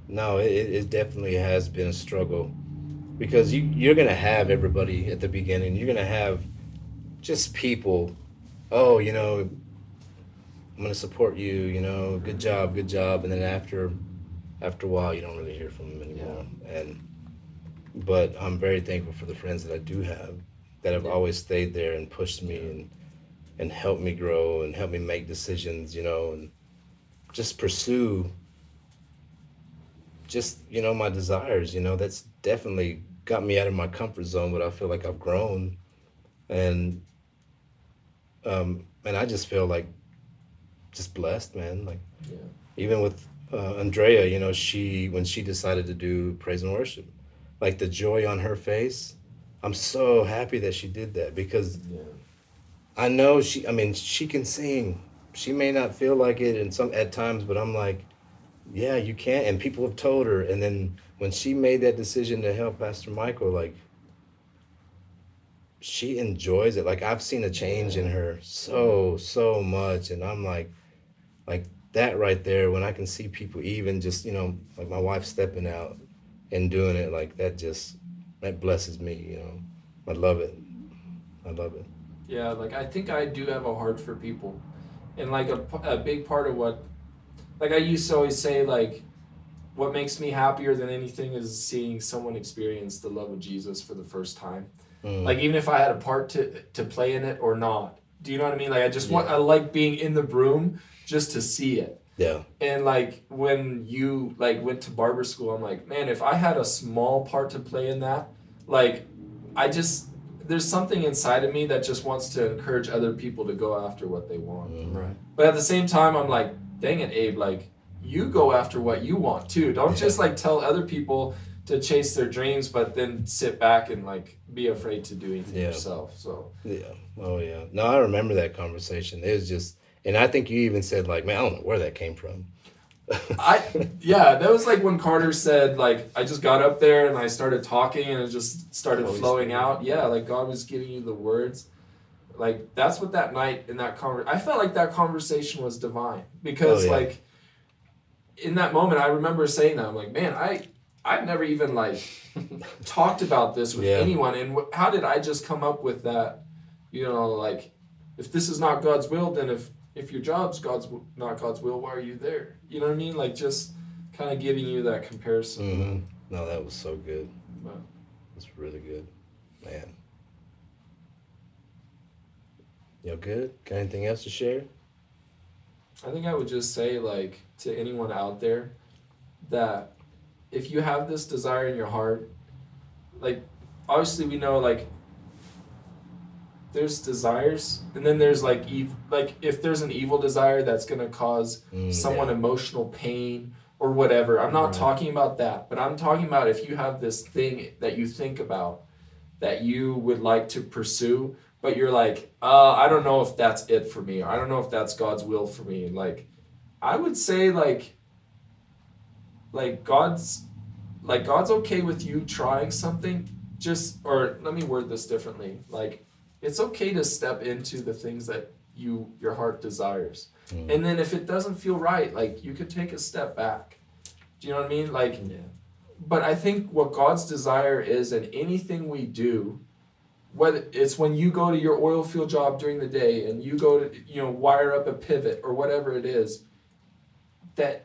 No, it it definitely has been a struggle because you you're gonna have everybody at the beginning. You're gonna have just people. Oh, you know, I'm gonna support you. You know, good job, good job. And then after after a while, you don't really hear from them anymore. Yeah. And but I'm very thankful for the friends that I do have that have yeah. always stayed there and pushed me yeah. and and helped me grow and helped me make decisions, you know, and just pursue just, you know, my desires, you know. That's definitely got me out of my comfort zone, but I feel like I've grown. And um, and I just feel like just blessed, man. Like yeah. even with uh, Andrea, you know, she when she decided to do praise and worship, like the joy on her face, I'm so happy that she did that because yeah. I know she, I mean, she can sing. She may not feel like it in some at times, but I'm like, yeah, you can. And people have told her. And then when she made that decision to help Pastor Michael, like she enjoys it. Like I've seen a change in her so, so much. And I'm like, like that right there, when I can see people even just, you know, like my wife stepping out and doing it, like that just that blesses me, you know. I love it. I love it. Yeah, like I think I do have a heart for people, and like a, a big part of what, like I used to always say, like what makes me happier than anything is seeing someone experience the love of Jesus for the first time. Mm. Like even if I had a part to to play in it or not, do you know what I mean? Like I just yeah. want I like being in the room just to see it. Yeah. And like when you like went to barber school, I'm like, man, if I had a small part to play in that, like I just, there's something inside of me that just wants to encourage other people to go after what they want. Mm-hmm. Right. But at the same time, I'm like, dang it, Abe, like you go after what you want too. Don't yeah. just like tell other people to chase their dreams, but then sit back and like be afraid to do anything yeah. yourself. So yeah, oh yeah, no, I remember that conversation. It was just, and I think you even said like, man, I don't know where that came from. I yeah, that was like when Carter said like, I just got up there and I started talking and it just started flowing out. Yeah, like God was giving you the words. Like that's what that night in that conver- I felt like that conversation was divine because oh, yeah. like in that moment I remember saying that I'm like, man, I. I've never even like talked about this with yeah. anyone. And wh- how did I just come up with that? You know, like if this is not God's will, then if, if your job's God's w- not God's will, why are you there? You know what I mean? Like just kind of giving you that comparison. Mm-hmm. No, that was so good. Wow. That's really good, man. You good? Got anything else to share? I think I would just say like to anyone out there that, if you have this desire in your heart, like obviously we know like there's desires and then there's like ev- like if there's an evil desire that's going to cause mm, someone yeah. emotional pain or whatever. I'm not right. talking about that, but I'm talking about if you have this thing that you think about that you would like to pursue, but you're like, uh, I don't know if that's it for me. Or I don't know if that's God's will for me. Like, I would say like, Like God's, like God's okay with you trying something. Just, or let me word this differently. Like, it's okay to step into the things that you your heart desires. Mm. And then if it doesn't feel right, like you could take a step back. Do you know what I mean? Like, yeah. But I think what God's desire is in anything we do, whether it's when you go to your oil field job during the day and you go to you know wire up a pivot or whatever it is, that.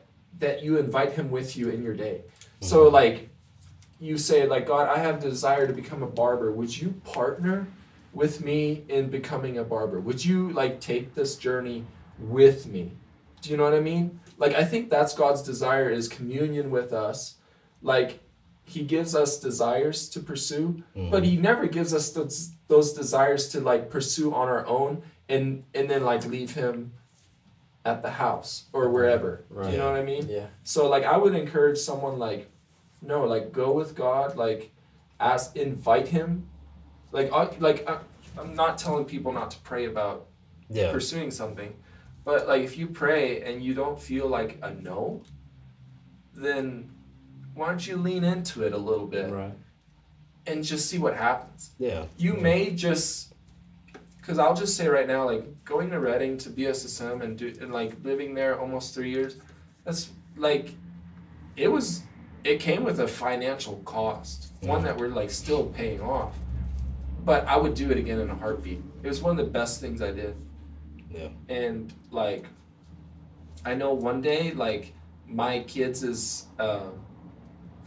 that you invite him with you in your day. So like you say like, God, I have the desire to become a barber. Would you partner with me in becoming a barber? Would you like take this journey with me? Do you know what I mean? Like, I think that's God's desire is communion with us. Like he gives us desires to pursue, mm-hmm. but he never gives us those, those desires to like pursue on our own and, and then like leave him at the house or wherever, right. You know what I mean? Yeah. So like, I would encourage someone like, no, like go with God, like ask, invite him. Like, I, like I, I'm not telling people not to pray about yeah. pursuing something, but like if you pray and you don't feel like a no, then why don't you lean into it a little bit right. and just see what happens. Yeah. You yeah. may just, because I'll just say right now, like going to Redding to B S S M and do and like living there almost three years, that's like, it was, it came with a financial cost, yeah. one that we're like still paying off, but I would do it again in a heartbeat. It was one of the best things I did. Yeah. And like, I know one day, like my kids is, uh,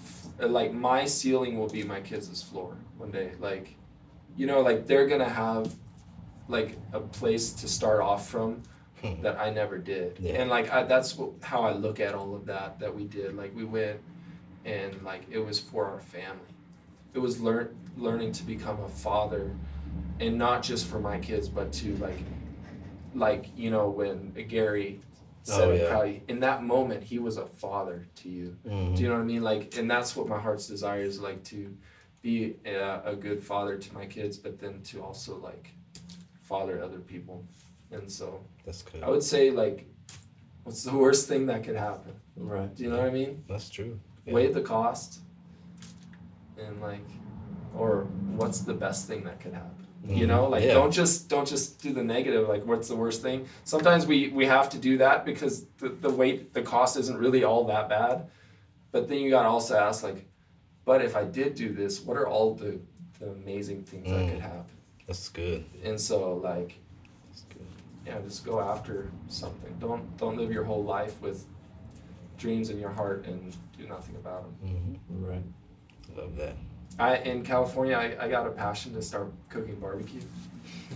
f- like my ceiling will be my kids' floor one day. Like, you know, like they're gonna have like a place to start off from that I never did. Yeah. And like, I, that's what, how I look at all of that, that we did. Like we went and like, it was for our family. It was learn learning to become a father and not just for my kids, but to like, like, you know, when Gary said, oh, yeah. probably in that moment, he was a father to you. Mm-hmm. Do you know what I mean? Like, and that's what my heart's desire is, like to be a, a good father to my kids, but then to also like, father other people. And so that's good. I would say like, what's the worst thing that could happen? Right. Do you know yeah. what I mean? That's true. Yeah. Weigh the cost and like, or what's the best thing that could happen? Mm-hmm. You know, like yeah. don't just, don't just do the negative. Like what's the worst thing? Sometimes we, we have to do that because the, the weight, the cost isn't really all that bad. But then you got to also ask like, but if I did do this, what are all the, the amazing things mm. that could happen? That's good. And so, like, that's good. yeah, just go after something. Don't don't live your whole life with dreams in your heart and do nothing about them. Mm-hmm. Right. Love that. I in California, I, I got a passion to start cooking barbecue.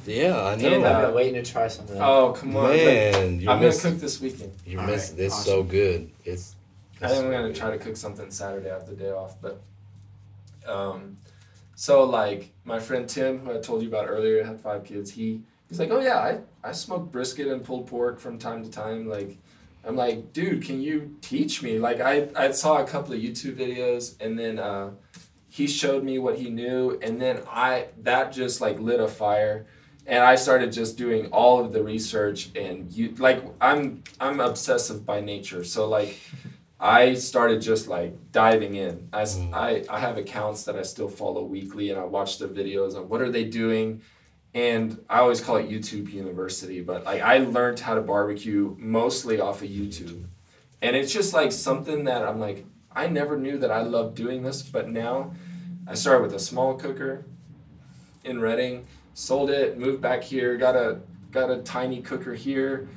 Yeah, I know. And, uh, I've been waiting to try something. Oh, come on. Man, like, I'm going to cook this weekend. You missed right, this awesome. So good. It's. I think I'm going to try to cook something Saturday after the day off, but... um. So like my friend Tim, who I told you about earlier, had five kids. He he's like, oh yeah, I, I smoke brisket and pulled pork from time to time. Like I'm like, dude, can you teach me? Like, I, I saw a couple of YouTube videos, and then uh, he showed me what he knew, and then I that just, like, lit a fire. And I started just doing all of the research, and you like I'm I'm obsessive by nature, so like I started just like diving in. I, mm. I, I have accounts that I still follow weekly, and I watch the videos on what are they doing, and I always call it YouTube University. But like I learned how to barbecue mostly off of YouTube, and it's just like something that I'm like I never knew that I loved doing this, but now I started with a small cooker in Redding. Sold it, moved back here, got a got a tiny cooker here,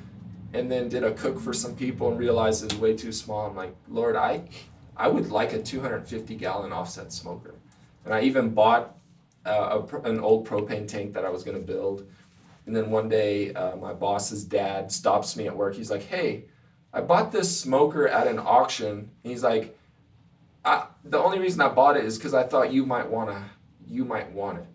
and then did a cook for some people and realized it was way too small. I'm like, Lord, I I would like a two hundred fifty gallon offset smoker. And I even bought uh, a, an old propane tank that I was going to build. And then one day, uh, my boss's dad stops me at work. He's like, hey, I bought this smoker at an auction. And he's like, I, the only reason I bought it is because I thought you might want to, you might want it.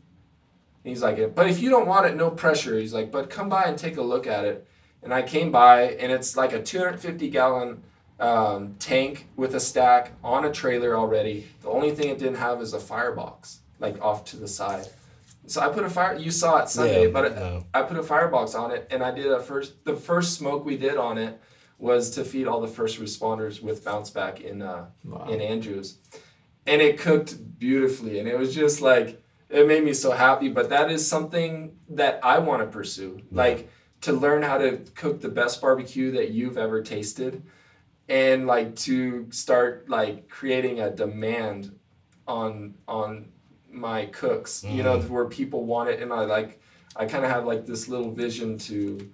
He's like, but if you don't want it, no pressure. He's like, but come by and take a look at it. And I came by, and it's like a two hundred fifty gallon um, tank with a stack on a trailer already. The only thing it didn't have is a firebox, like off to the side. So I put a fire. You saw it Sunday, yeah, but it, no. I put a firebox on it, and I did a first. The first smoke we did on it was to feed all the first responders with Bounce Back in uh, wow. in Andrews, and it cooked beautifully, and it was just like. It made me so happy, but that is something that I want to pursue, like to learn how to cook the best barbecue that you've ever tasted, and like to start like creating a demand on on my cooks, mm. you know, where people want it. And I like, I kind of have like this little vision to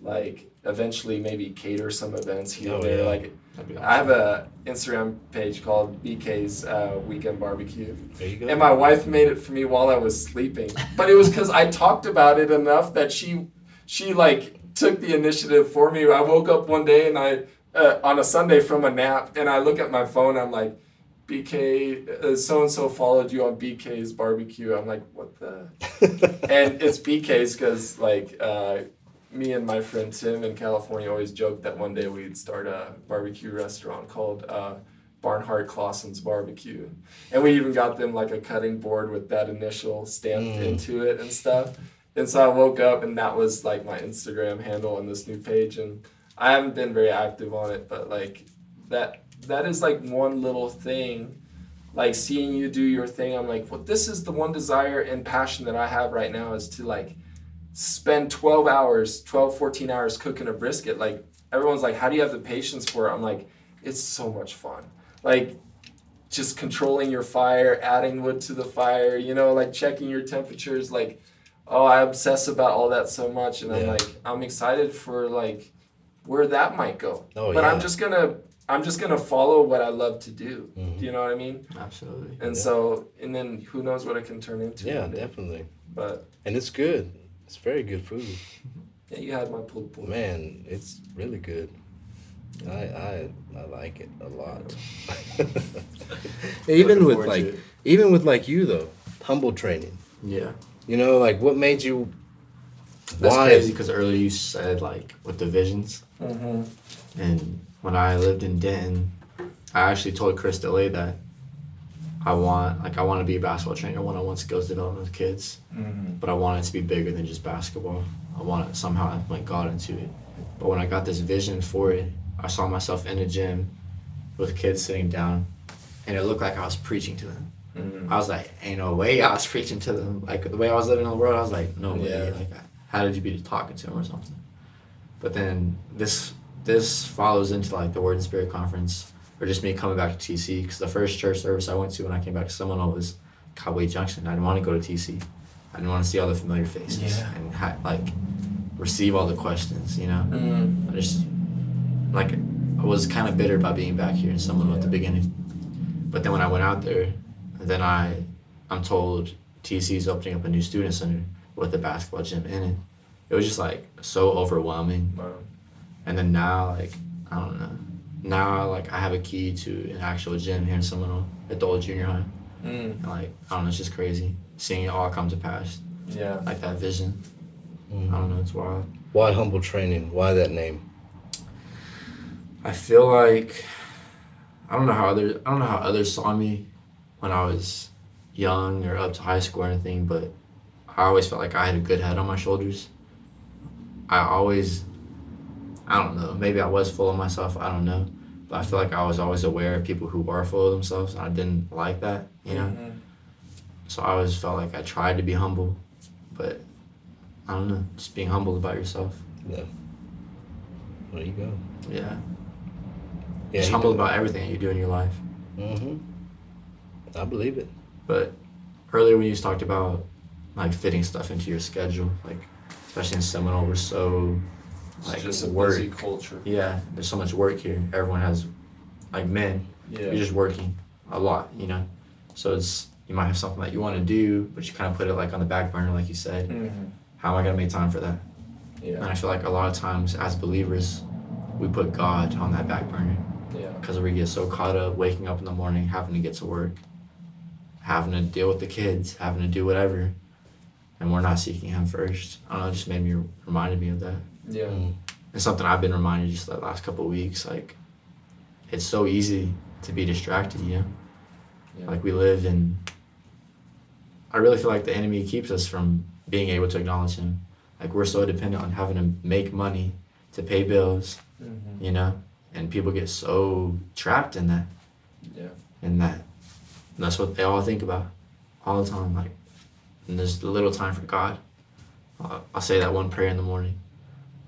like eventually maybe cater some events here and oh, there, yeah. like. Awesome. I have a Instagram page called B K's uh, Weekend Barbecue. There you go. And my wife made it for me while I was sleeping. But it was because I talked about it enough that she, she like, took the initiative for me. I woke up one day and I uh, on a Sunday from a nap, and I look at my phone. I'm like, B K, uh, so-and-so followed you on B K's Barbecue. I'm like, what the? And it's B K's because, like... Uh, me and my friend Tim in California always joked that one day we'd start a barbecue restaurant called uh, Barnhart Claussen's Barbecue. And we even got them like a cutting board with that initial stamped mm. into it and stuff. And so I woke up and that was like my Instagram handle on this new page. And I haven't been very active on it, but like that that is like one little thing. Like seeing you do your thing, I'm like, well, this is the one desire and passion that I have right now is to like, spend twelve hours, twelve, fourteen hours cooking a brisket. Like everyone's like, how do you have the patience for it? I'm like, it's so much fun. Like just controlling your fire, adding wood to the fire, you know, like checking your temperatures. Like, oh, I obsess about all that so much. And yeah. I'm like, I'm excited for like where that might go. Oh, but yeah. I'm just going to, I'm just going to follow what I love to do. Mm-hmm. Do you know what I mean? Absolutely. And yeah. so, and then who knows what it can turn into. Yeah, definitely. But, and it's good. It's very good food. Yeah, you had my pulled pork. Man, it's really good. I I, I like it a lot. even with like even with like you though, Humble Training. Yeah. You know, like what made you? That's why? Crazy because earlier you said like with the visions, mm-hmm. and when I lived in Denton, I actually told Chris DeLay that I want, like, I want to be a basketball trainer. I want to want skills development with kids, mm-hmm. but I want it to be bigger than just basketball. I want to somehow implement God into it. But when I got this vision for it, I saw myself in a gym with kids sitting down, and it looked like I was preaching to them. Mm-hmm. I was like, ain't no way I was preaching to them. Like, the way I was living in the world, I was like, no way. Yeah. Like, how did you be talking to them or something? But then this this follows into, like, the Word and Spirit Conference, or just me coming back to T C, because the first church service I went to when I came back to Seminole was Cowboy Junction. I didn't want to go to T C. I didn't want to see all the familiar faces yeah. and ha- like receive all the questions, you know? Mm-hmm. I just, like, I was kind of bitter about being back here in Seminole yeah. at the beginning. But then when I went out there, then I, I'm told T C is opening up a new student center with a basketball gym in it. It was just, like, so overwhelming. Wow. And then now, like, I don't know. Now, like, I have a key to an actual gym here in Seminole at the old junior high. Mm. And, like, I don't know, it's just crazy. Seeing it all come to pass. Yeah. Like, that vision. Mm. I don't know, it's wild. Why Humble Training? Why that name? I feel like I don't know how others I don't know how others saw me when I was young or up to high school or anything, but I always felt like I had a good head on my shoulders. I always, I don't know, maybe I was full of myself, I don't know. But I feel like I was always aware of people who were full of themselves, and I didn't like that, you know? Mm-hmm. So I always felt like I tried to be humble, but I don't know, just being humble about yourself. Yeah. There you go. Yeah. yeah just humble about everything that you do in your life. Mm-hmm. I believe it. But earlier when you talked about like fitting stuff into your schedule, like especially in Seminole, we're so like it's just a work. Busy culture. Yeah, there's so much work here. Everyone has, like men, yeah. You're just working a lot, you know. So it's you might have something that you want to do, but you kind of put it like on the back burner, like you said. Mm-hmm. How am I gonna make time for that? Yeah. And I feel like a lot of times as believers, we put God on that back burner. Yeah. Because we get so caught up waking up in the morning, having to get to work, having to deal with the kids, having to do whatever, and we're not seeking Him first. I don't know, it just made me, reminded me of that. Yeah. And it's something I've been reminded just the last couple of weeks, like, it's so easy to be distracted, you know? Yeah. Like, we live in, I really feel like the enemy keeps us from being able to acknowledge Him. Like, we're so dependent on having to make money to pay bills, mm-hmm. you know? And people get so trapped in that. Yeah. In that. And that's what they all think about all the time, like, and there's little time for God. Uh, I'll say that one prayer in the morning,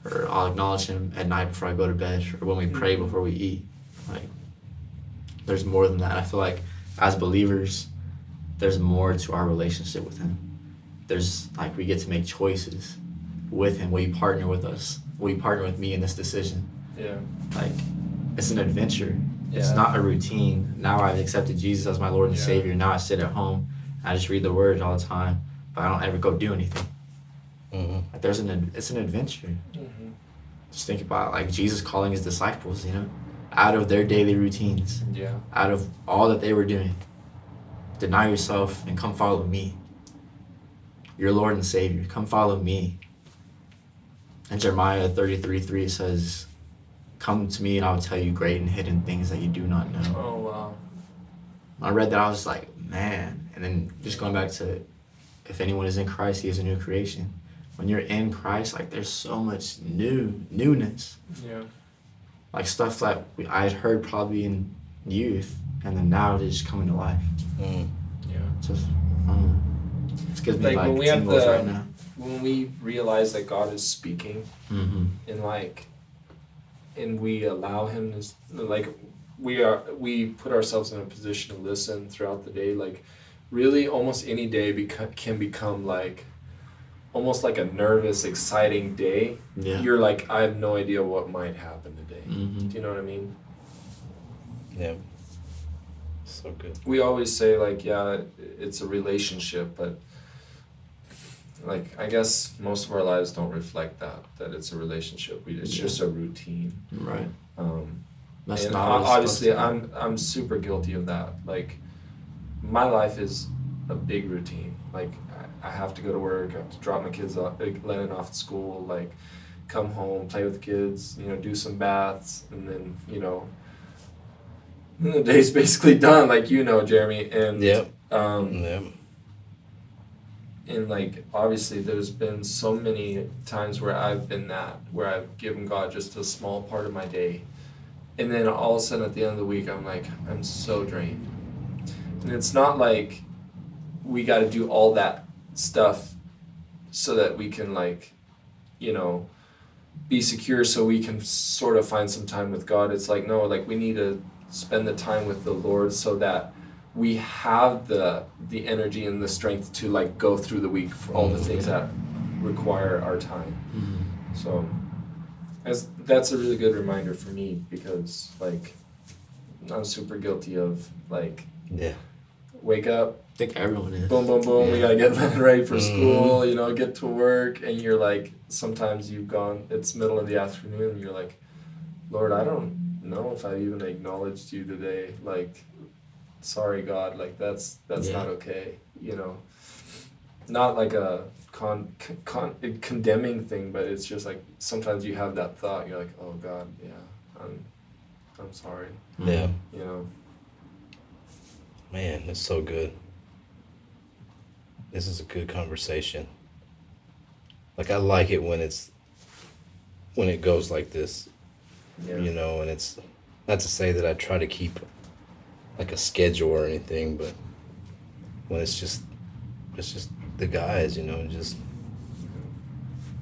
or I'll acknowledge Him at night before I go to bed, or when we mm-hmm. pray before we eat. Like, there's more than that. I feel like as believers, there's more to our relationship with Him. There's, like, we get to make choices with Him. Will you partner with us? Will you partner with me in this decision? Yeah. Like, it's an adventure. Yeah. It's not a routine. Now I've accepted Jesus as my Lord and yeah. Savior. Now I sit at home. I just read the Word all the time, but I don't ever go do anything. Mm-hmm. Like there's an, it's an adventure. Mm-hmm. Just think about like Jesus calling His disciples, you know, out of their daily routines, yeah, out of all that they were doing. Deny yourself and come follow me. Your Lord and Savior, come follow me. And Jeremiah thirty-three three says, "Come to me, and I will tell you great and hidden things that you do not know." Oh wow! When I read that, I was like, man. And then just going back to, if anyone is in Christ, he is a new creation. When you're in Christ, like there's so much new newness. Yeah. Like stuff that we, I had heard probably in youth, and then now it's just coming to life. Mm. Yeah. Just, I don't know. It gives me like, like when we have the, right now. When we realize that God is speaking, mm-hmm. and like, and we allow Him to, like, we are we put ourselves in a position to listen throughout the day, like. Really, almost any day beca- can become like, almost like a nervous, exciting day. Yeah. You're like, I have no idea what might happen today. Mm-hmm. Do you know what I mean? Yeah. So good. We always say like, yeah, it's a relationship, but like, I guess most of our lives don't reflect that, that it's a relationship. We, it's yeah. just a routine. Right. Um, That's and not obviously I'm, I'm super guilty of that. Like, my life is a big routine. Like, I have to go to work, I have to drop my kids off, Lennon off at school, like, come home, play with the kids, you know, do some baths, and then, you know, then the day's basically done, like, you know, Jeremy. And, yep. Um, yep. And, like, obviously there's been so many times where I've been that, where I've given God just a small part of my day. And then all of a sudden at the end of the week, I'm like, I'm so drained. And it's not like we got to do all that stuff so that we can, like, you know, be secure so we can sort of find some time with God. It's like, no, like, we need to spend the time with the Lord so that we have the the energy and the strength to, like, go through the week for all the things that require our time. Mm-hmm. So as, that's a really good reminder for me because, like, I'm super guilty of, like, yeah. Wake up. I think everyone is. Boom, boom, boom. Yeah. We got to get ready for school, mm. you know, get to work. And you're like, sometimes you've gone, it's middle of the afternoon, and you're like, Lord, I don't know if I even acknowledged you today. Like, sorry, God, like, that's that's yeah. not okay, you know. Not like a con, con condemning thing, but it's just like sometimes you have that thought. You're like, oh, God, yeah, I'm I'm sorry. Yeah. You know. Man, that's so good. This is a good conversation. Like, I like it when it's, when it goes like this, yeah. you know, and it's, not to say that I try to keep like a schedule or anything, but when it's just, it's just the guys, you know, just,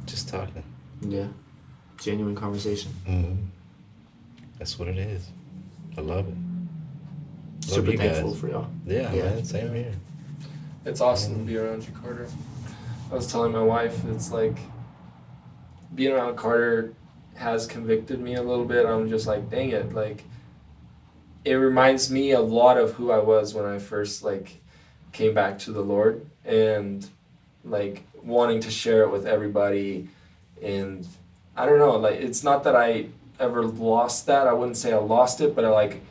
just talking. Yeah. Genuine conversation. Mm-hmm. That's what it is. I love it. Love Super thankful guys. for y'all. Yeah, yeah. Man, same here. It's awesome to be around you, Carter. I was telling my wife, it's like, being around Carter has convicted me a little bit. I'm just like, dang it. Like, it reminds me a lot of who I was when I first, like, came back to the Lord and, like, wanting to share it with everybody. And I don't know, like, it's not that I ever lost that. I wouldn't say I lost it, but I, like,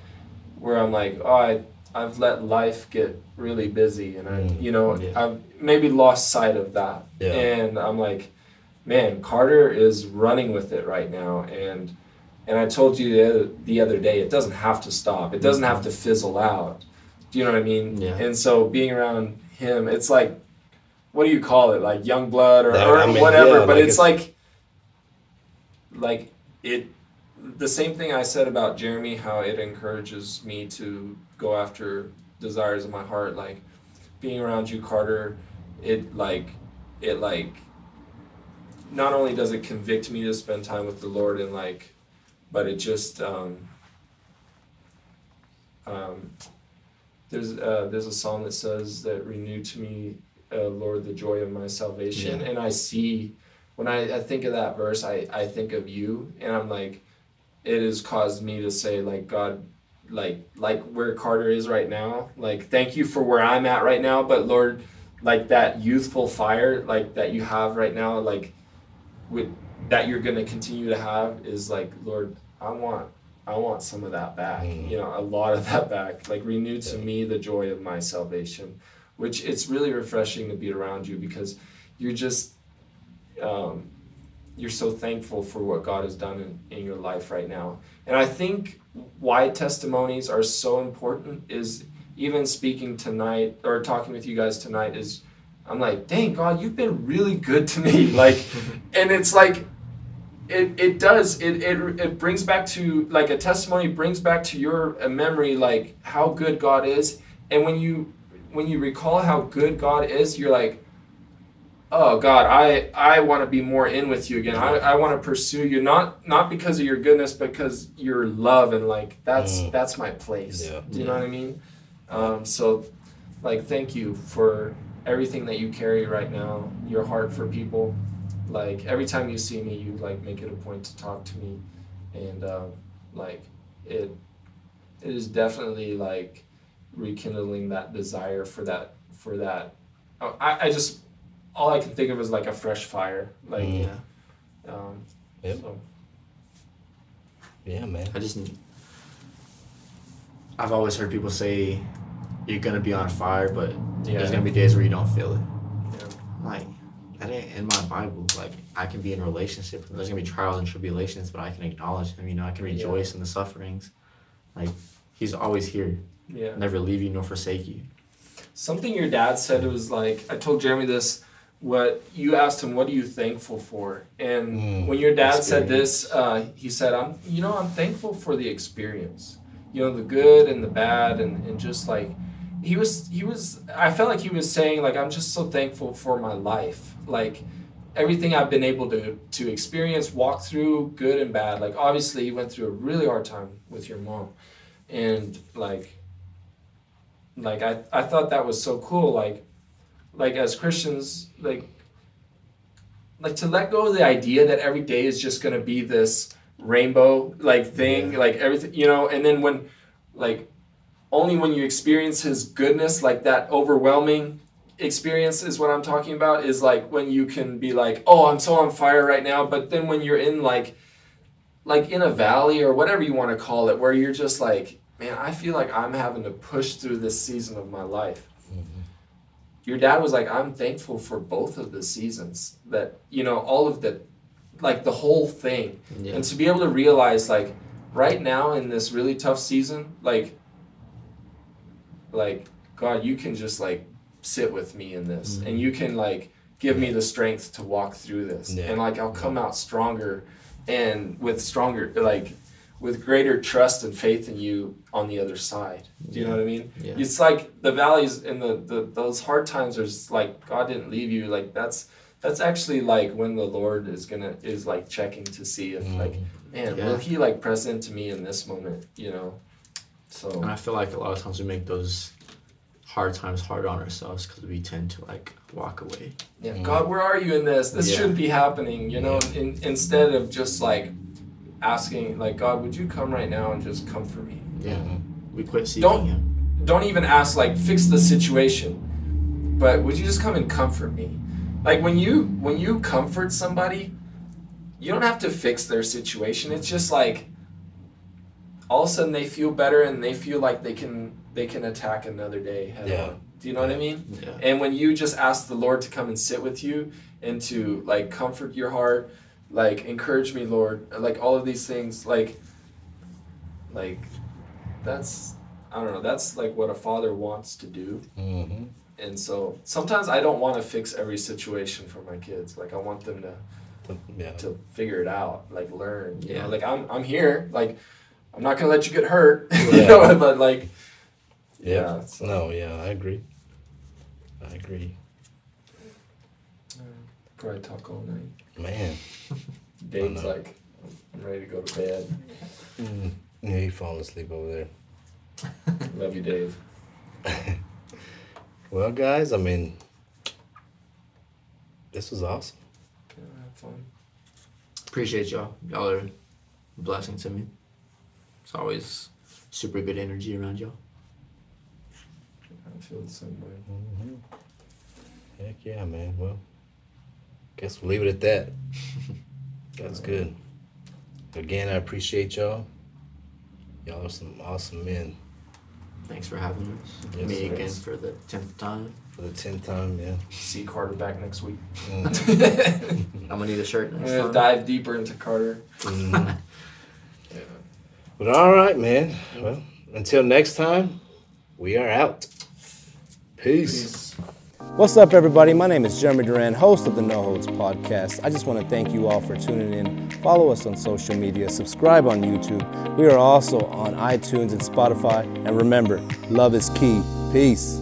where I'm like, oh, I, I've let life get really busy. And I, mm, you know, yeah. I've maybe lost sight of that. Yeah. And I'm like, man, Carter is running with it right now. And and I told you the other, the other day, it doesn't have to stop. It doesn't have to fizzle out. Do you know what I mean? Yeah. And so being around him, it's like, what do you call it? Like young blood or, that, or I mean, whatever. Yeah, but like it's, it's like, like it, the same thing I said about Jeremy, how it encourages me to go after desires of my heart. Like being around you, Carter, it like, it like, not only does it convict me to spend time with the Lord and like, but it just, um, um, there's, uh, there's a song that says that renew to me, uh, Lord, the joy of my salvation. Yeah. And I see, when I, I think of that verse, I, I think of you and I'm like, it has caused me to say like, God, like, like where Carter is right now, like, thank you for where I'm at right now, but Lord, like that youthful fire, like that you have right now, like with that you're going to continue to have is like, Lord, I want, I want some of that back, mm. you know, a lot of that back, like renew to me the joy of my salvation, which it's really refreshing to be around you because you're just, um, you're so thankful for what God has done in, in your life right now. And I think why testimonies are so important is even speaking tonight or talking with you guys tonight is I'm like, dang, God, you've been really good to me. Like, and it's like, it, it does, it, it, it brings back to like a testimony brings back to your a memory, like how good God is. And when you, when you recall how good God is, you're like, oh God, I, I want to be more in with you again. I, I want to pursue you. Not, not because of your goodness, but because your love. And like, that's, mm. that's my place. Yeah. Do you know what I mean? Um, so like, thank you for everything that you carry right now, your heart for people. Like every time you see me, you like make it a point to talk to me. And, um, like it, it is definitely like rekindling that desire for that, for that. I, I just, all I can think of is like a fresh fire. Like, mm. yeah. Um, yep. so. Yeah, man. I just, I've always heard people say, you're going to be on fire, but yeah. there's going to be days where you don't feel it. Yeah. Like, that ain't in my Bible. Like, I can be in a relationship. There's going to be trials and tribulations, but I can acknowledge him. You know, I can rejoice yeah. in the sufferings. Like, he's always here. Yeah. Never leave you nor forsake you. Something your dad said, it was like, I told Jeremy this, what you asked him, what are you thankful for? And mm, when your dad experience. said this, uh, he said, I'm, you know, I'm thankful for the experience. You know, the good and the bad and, and just like, He was, he was, I felt like he was saying, like, I'm just so thankful for my life. Like, everything I've been able to, to experience, walk through, good and bad. Like, obviously, you went through a really hard time with your mom. And, like, like I, I thought that was so cool. Like, like as Christians, like, like to let go of the idea that every day is just going to be this rainbow, like, thing. Yeah. Like, everything, you know, and then when, like, only when you experience his goodness, like that overwhelming experience is what I'm talking about, is like when you can be like, oh, I'm so on fire right now. But then when you're in like, like in a valley or whatever you want to call it, where you're just like, man, I feel like I'm having to push through this season of my life. Mm-hmm. Your dad was like, I'm thankful for both of the seasons that, you know, all of the, like the whole thing. Yeah. And to be able to realize like, right now in this really tough season, like, like God, you can just like sit with me in this, mm-hmm. and you can like give me the strength to walk through this, yeah. and like I'll come out stronger and with stronger, like with greater trust and faith in you on the other side. Do you yeah. know what I mean? Yeah. It's like the valleys and the, the those hard times are just like God didn't leave you. Like that's that's actually like when the Lord is gonna is like checking to see if mm. like, man, yeah. will he like press into me in this moment, you know? So and I feel like a lot of times we make those hard times hard on ourselves because we tend to like walk away. Yeah, mm. God, where are you in this? This yeah. shouldn't be happening, you know, yeah. in, instead of just like asking like, God, would you come right now and just come for me? Yeah, we quit seeking don't, him. Don't even ask like fix the situation, but would you just come and comfort me? Like when you when you comfort somebody, you don't have to fix their situation. It's just like all of a sudden they feel better and they feel like they can they can attack another day head yeah. on. Do you know what I mean? Yeah. And when you just ask the Lord to come and sit with you and to like comfort your heart, like, encourage me, Lord, like, all of these things, like, like, that's, I don't know, that's, like, what a father wants to do, mm-hmm. and so, sometimes I don't want to fix every situation for my kids, like, I want them to, yeah. to figure it out, like, learn, you yeah. know, like, I'm, I'm here, like, I'm not going to let you get hurt, yeah. you know, but, like, yeah, yeah so. no, yeah, I agree, I agree. Probably talk all night. Man. Dave's like, I'm ready to go to bed. Mm. Yeah, he's falling asleep over there. Love you, Dave. Well, guys, I mean, this was awesome. Yeah, I had fun. Appreciate y'all. Y'all are a blessing to me. It's always super good energy around y'all. I feel the same way. Mm-hmm. Heck yeah, man. Well. Guess we'll leave it at that. That's good. Again, I appreciate y'all. Y'all are some awesome men. Thanks for having us. Yes, Me again for the tenth time. For the tenth time, yeah. See Carter back next week. Mm. I'm gonna need a shirt next time. Dive deeper into Carter. Mm. Yeah. But all right, man. Well, until next time, we are out. Peace. Peace. What's up, everybody? My name is Jeremy Duran, host of the No Holds Podcast. I just want to thank you all for tuning in. Follow us on social media. Subscribe on YouTube. We are also on iTunes and Spotify. And remember, love is key. Peace.